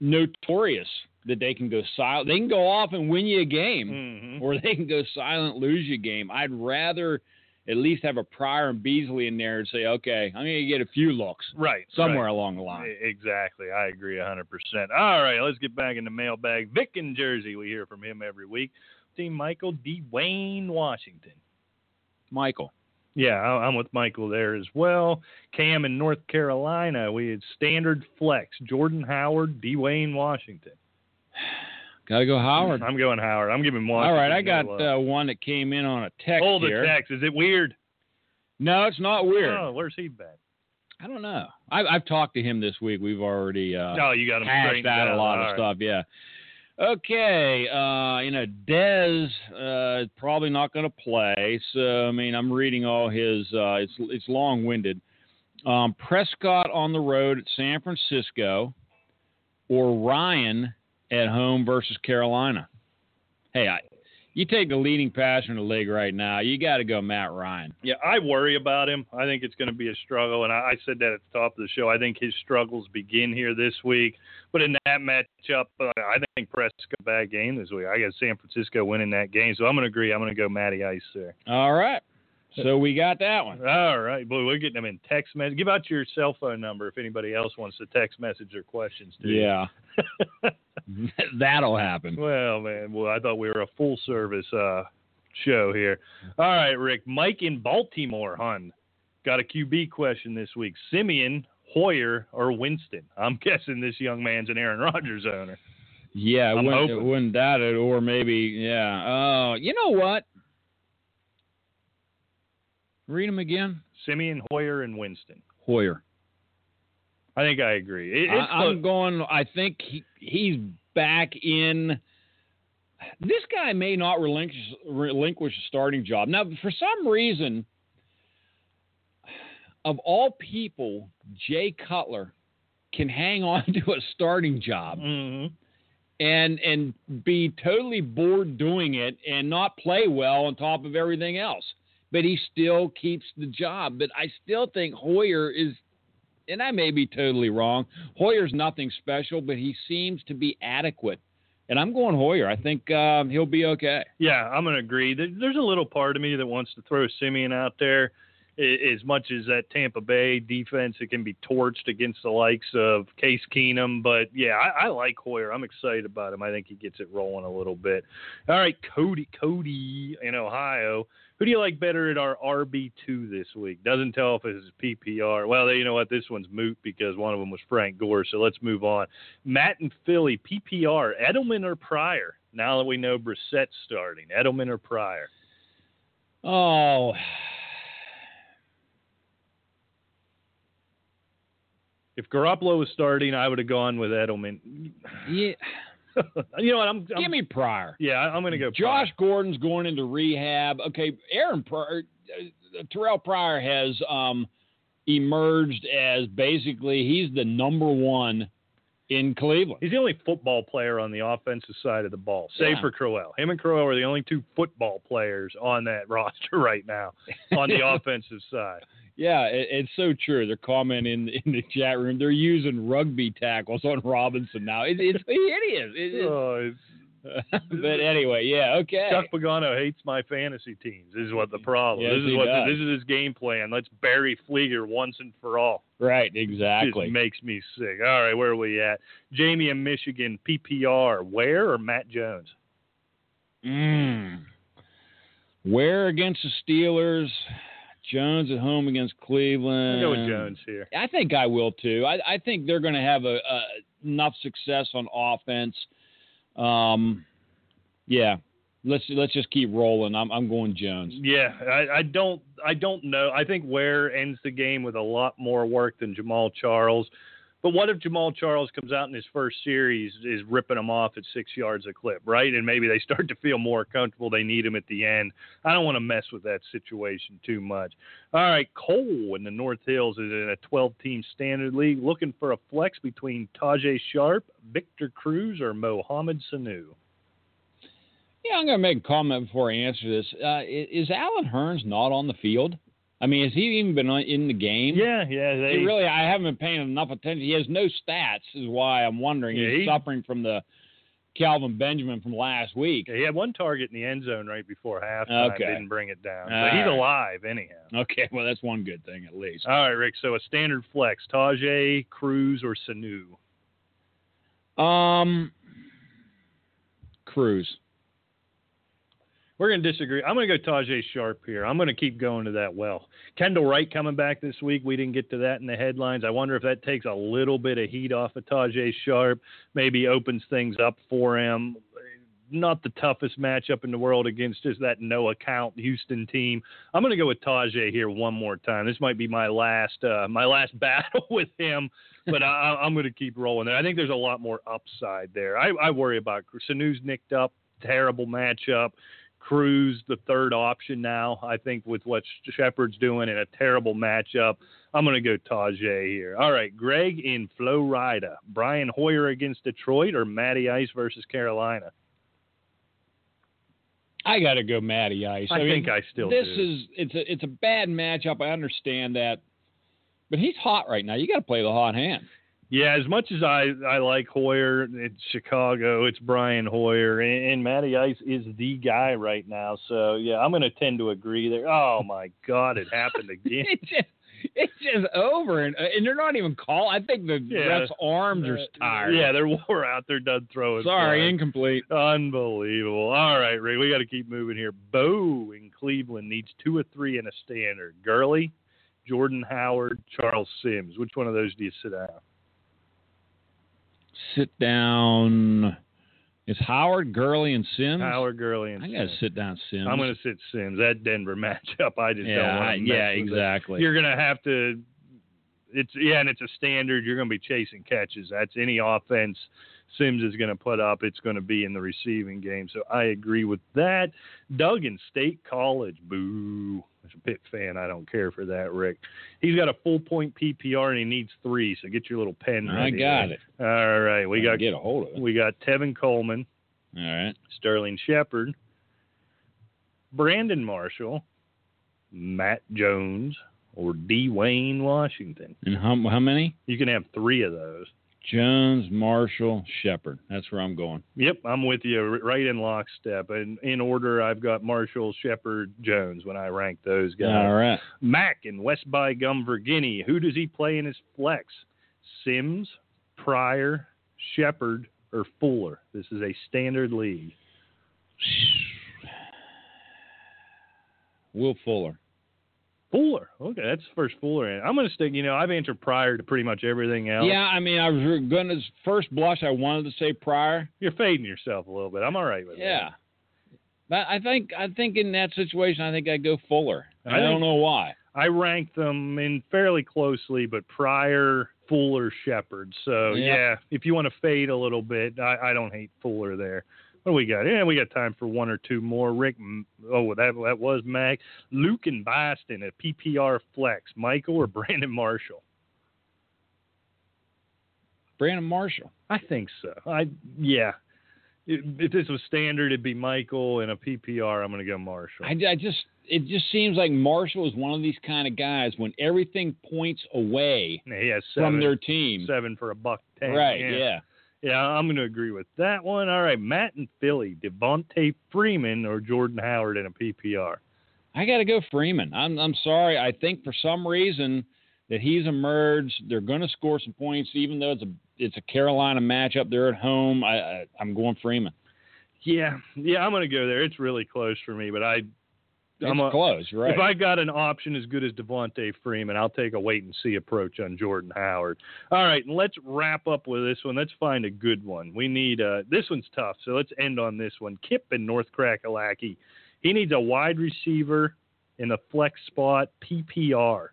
notorious that they can go silent. They can go off and win you a game. Mm-hmm. Or they can go silent, lose you a game. I'd rather at least have a Pryor and Beasley in there and say, okay, I'm going to get a few looks. Right. Somewhere right. along the line. Exactly. I agree one hundred percent. All right, let's get back in the mailbag. Vic in Jersey, we hear from him every week. Team Michael Dwayne Washington. Michael. Yeah, I'm with Michael there as well. Cam in North Carolina, we had standard flex. Jordan Howard, Dwayne Washington. Gotta go Howard. I'm going Howard. I'm giving Washington. All right, I got uh, one that came in on a text Hold here. Hold the text. Is it weird? No, it's not weird. Oh, where's he been? I don't know. I've, I've talked to him this week. We've already uh, oh, you got him hashed out a lot All of right. stuff, yeah. Okay, uh, you know, Dez uh, is probably not going to play. So, I mean, I'm reading all his, uh, it's, it's long-winded. Um, Prescott on the road at San Francisco or Ryan at home versus Carolina. Hey, I, you take the leading passer in the league right now, you got to go Matt Ryan. Yeah, I worry about him. I think it's going to be a struggle, and I, I said that at the top of the show. I think his struggles begin here this week. But in that matchup, uh, I think Prescott's a bad game this week. I got San Francisco winning that game, so I'm going to agree. I'm going to go Matty Ice there. All right. So we got that one. All right. Boy, we're getting them in text message. Give out your cell phone number if anybody else wants to text message their questions to you. Yeah. That'll happen. Well, man. Well, I thought we were a full service uh, show here. All right, Rick. Mike in Baltimore, hon. Got a Q B question this week. Simeon, Hoyer, or Winston? I'm guessing this young man's an Aaron Rodgers owner. Yeah, I wouldn't, wouldn't doubt it. Or maybe, yeah. Uh, you know what? Read them again. Simeon, Hoyer, and Winston. Hoyer. I think I agree. It, it's I, I'm going, I think he, he's back in. This guy may not relinquish, relinquish a starting job. Now, for some reason, of all people, Jay Cutler can hang on to a starting job mm-hmm. and and be totally bored doing it and not play well on top of everything else. But he still keeps the job. But I still think Hoyer is, and I may be totally wrong, Hoyer's nothing special, but he seems to be adequate. And I'm going Hoyer. I think um, he'll be okay. Yeah, I'm going to agree. There's a little part of me that wants to throw Simeon out there. As much as that Tampa Bay defense, it can be torched against the likes of Case Keenum. But, yeah, I, I like Hoyer. I'm excited about him. I think he gets it rolling a little bit. All right, Cody, Cody in Ohio. Who do you like better at our R B two this week? Doesn't tell if it's P P R. Well, you know what? This one's moot because one of them was Frank Gore, so let's move on. Matt and Philly, P P R, Edelman or Pryor? Now that we know Brissett's starting, Edelman or Pryor? Oh, if Garoppolo was starting, I would have gone with Edelman. Yeah. You know what? I'm, I'm, Give me Pryor. Yeah, I'm going to go Pryor. Josh Gordon's going into rehab. Okay, Aaron Pryor, uh, Terrell Pryor has um, emerged as basically he's the number one in Cleveland. He's the only football player on the offensive side of the ball, save yeah. for Crowell. Him and Crowell are the only two football players on that roster right now on the offensive side. Yeah, it's so true. They're commenting in, in the chat room. They're using rugby tackles on Robinson now. It, it's hideous. It is. Oh, but anyway, yeah, okay. Chuck Pagano hates my fantasy teams. This is what the problem. Yes, this is what does. This is his game plan. Let's bury Fleener once and for all. Right, exactly. It just makes me sick. All right, where are we at? Jamie in Michigan, P P R, Ware or Matt Jones? Mm. Ware against the Steelers. Jones at home against Cleveland. I'll go with Jones here. I think I will, too. I, I think they're going to have a, a, enough success on offense. Um, yeah, let's let's just keep rolling. I'm I'm going Jones. Yeah, I, I don't I don't know. I think Ware ends the game with a lot more work than Jamaal Charles. But what if Jamaal Charles comes out in his first series is ripping them off at six yards a clip, right? And maybe they start to feel more comfortable. They need him at the end. I don't want to mess with that situation too much. All right, Cole in the North Hills is in a twelve-team standard league looking for a flex between Tajay Sharp, Victor Cruz, or Mohamed Sanu. Yeah, I'm going to make a comment before I answer this. Uh, is Alan Hearns not on the field? I mean, has he even been in the game? Yeah, yeah. They, he really, I haven't been paying enough attention. He has no stats, is why I'm wondering. Yeah, He's he, suffering from the Calvin Benjamin from last week. He had one target in the end zone right before halftime. Okay. Didn't bring it down. All but he's right. alive anyhow. Okay, well, that's one good thing at least. All right, Rick, so a standard flex, Tajay, Cruz, or Sanu? Um, Cruz. We're going to disagree. I'm going to go Tajay Sharp here. I'm going to keep going to that well. Kendall Wright coming back this week. We didn't get to that in the headlines. I wonder if that takes a little bit of heat off of Tajay Sharp, maybe opens things up for him. Not the toughest matchup in the world against just that no-account Houston team. I'm going to go with Tajay here one more time. This might be my last uh, my last battle with him, but I, I'm going to keep rolling there. I think there's a lot more upside there. I, I worry about Sanu's nicked up, terrible matchup. Cruz, the third option now, I think, with what Shepard's doing in a terrible matchup. I'm going to go Tajay here. All right, Greg in Florida. Brian Hoyer against Detroit or Matty Ice versus Carolina? I got to go Matty Ice. I, I mean, think I still this do. Is, it's a, it's a bad matchup. I understand that. But he's hot right now. You got to play the hot hand. Yeah, as much as I, I like Hoyer, it's Chicago, it's Brian Hoyer, and, and Matty Ice is the guy right now. So, yeah, I'm going to tend to agree there. Oh, my God, it happened again. it just, it's just over, and, and they're not even call. I think the yeah. ref's arms are tired. Yeah, they're wore out. They're done throwing. Sorry, blood. Incomplete. Unbelievable. All right, Ray, we got to keep moving here. Bo in Cleveland needs two or three in a standard. Gurley, Jordan Howard, Charles Sims. Which one of those do you sit out? Sit down. It's Howard, Gurley, and Sims. Howard, Gurley, and I gotta Sims. I got to sit down Sims. I'm going to sit Sims. That Denver matchup, I just yeah, don't want to mess Yeah, exactly. It. You're going to have to – It's yeah, and it's a standard. You're going to be chasing catches. That's any offense Sims is going to put up. It's going to be in the receiving game. So I agree with that. Doug in State College. Boo. As a Pitt fan, I don't care for that, Rick. He's got a full-point P P R, and he needs three, so get your little pen ready. I got it. All right. We got, get a hold of it. We got Tevin Coleman. All right. Sterling Shepard. Brandon Marshall. Matt Jones. Or Dwayne Washington. And how, how many? You can have three of those. Jones, Marshall, Shepard. That's where I'm going. Yep, I'm with you right in lockstep. And in order, I've got Marshall, Shepard, Jones when I rank those guys. All right. Mack in West Bygum, Virginia. Who does he play in his flex? Sims, Pryor, Shepard, or Fuller? This is a standard league. Will Fuller. Fuller. Okay, that's the first Fuller. I'm going to stick, you know, I've answered Pryor to pretty much everything else. Yeah, I mean, I was going to, first blush, I wanted to say Pryor. You're fading yourself a little bit. I'm all right with yeah. that. Yeah. I think, I think in that situation, I think I'd go Fuller. I, I think, don't know why. I ranked them in fairly closely, but Pryor, Fuller, Shepard. So, yeah. yeah, if you want to fade a little bit, I, I don't hate Fuller there. What do we got? Yeah, we got time for one or two more. Rick, oh, that that was Mac. Luke and Boston at P P R flex. Michael or Brandon Marshall? Brandon Marshall. I think so. I Yeah. If this was standard, it'd be Michael. And a P P R, I'm going to go Marshall. I, I just It just seems like Marshall is one of these kind of guys when everything points away seven, from their team. Seven for a buck ten. Right, yeah. yeah. Yeah, I'm going to agree with that one. All right, Matt in Philly, Devontae Freeman or Jordan Howard in a P P R? I got to go Freeman. I'm I'm sorry. I think for some reason that he's emerged. They're going to score some points, even though it's a it's a Carolina matchup. They're at home. I, I I'm going Freeman. Yeah, yeah, I'm going to go there. It's really close for me, but I. It's I'm a, close, right? If I got an option as good as Devontae Freeman, I'll take a wait-and-see approach on Jordan Howard. All right, let's wrap up with this one. Let's find a good one. We need uh, – this one's tough, so let's end on this one. Kip in North Crackalacky. He needs a wide receiver in a flex spot P P R.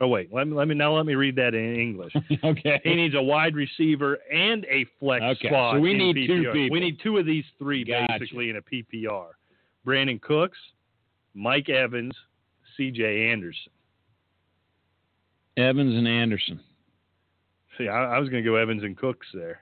Oh, wait. Let me, let me now let me read that in English. Okay. He needs a wide receiver and a flex okay. spot so we in need P P R. Two people. We need two of these three, gotcha. Basically, in a P P R. Brandon Cooks. Mike Evans, C J Anderson. Evans and Anderson. See, I, I was going to go Evans and Cooks there.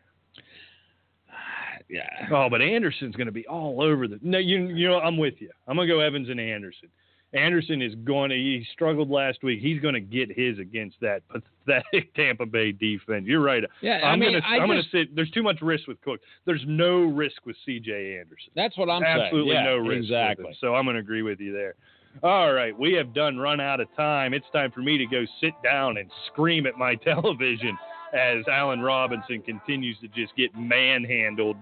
Uh, yeah. Oh, but Anderson's going to be all over the. No, you, you know, I'm with you. I'm going to go Evans and Anderson. Anderson is going to – he struggled last week. He's going to get his against that pathetic Tampa Bay defense. You're right. Yeah, I'm I mean, gonna, I I'm going to sit – there's too much risk with Cooks. There's no risk with C J Anderson. That's what I'm Absolutely saying. Absolutely yeah, no risk. Exactly. So I'm going to agree with you there. All right, we have done run out of time. It's time for me to go sit down and scream at my television as Allen Robinson continues to just get manhandled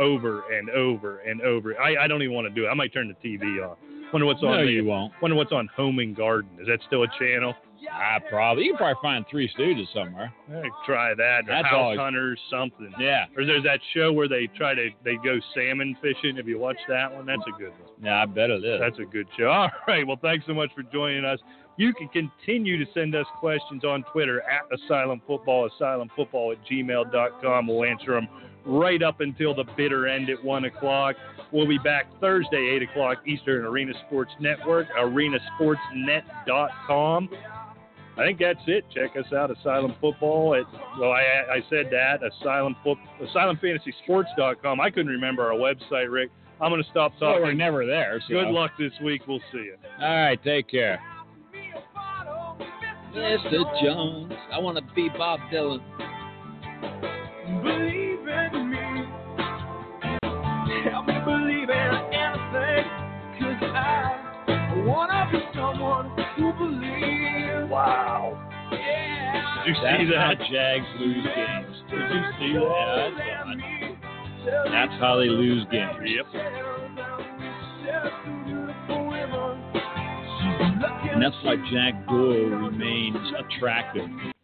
over and over and over. I, I don't even want to do it. I might turn the T V off. Wonder what's on. No, you won't. Wonder what's on Home and Garden. Is that still a channel? I probably. You can probably find Three Stooges somewhere. Hey, try that. Or That's House all... Hunters, something. Yeah. Or there's that show where they try to they go salmon fishing. Have you watched that one? That's a good one. Yeah, I bet it is. That's a good show. All right. Well, thanks so much for joining us. You can continue to send us questions on Twitter at Asylum Football, asylumfootball at gmail dot com. We'll answer them right up until the bitter end at one o'clock. We'll be back Thursday, eight o'clock Eastern, Arena Sports Network, arena sports net dot com. I think that's it. Check us out, Asylum Football. At, well, I, I said that, Asylum Foot, asylum fantasy sports dot com. I couldn't remember our website, Rick. I'm going to stop talking. Well, we're never there. So. Good luck this week. We'll see you. All right, take care. Mister Jones, I want to be Bob Dylan. Believe in me. Help me believe in anything. Cause I want to be someone who believes. Wow. Yeah. Did you see that? That's how Jags lose games. Did you see that? That's, That's how they lose games. Yep. And that's why Jack Doyle remains attractive.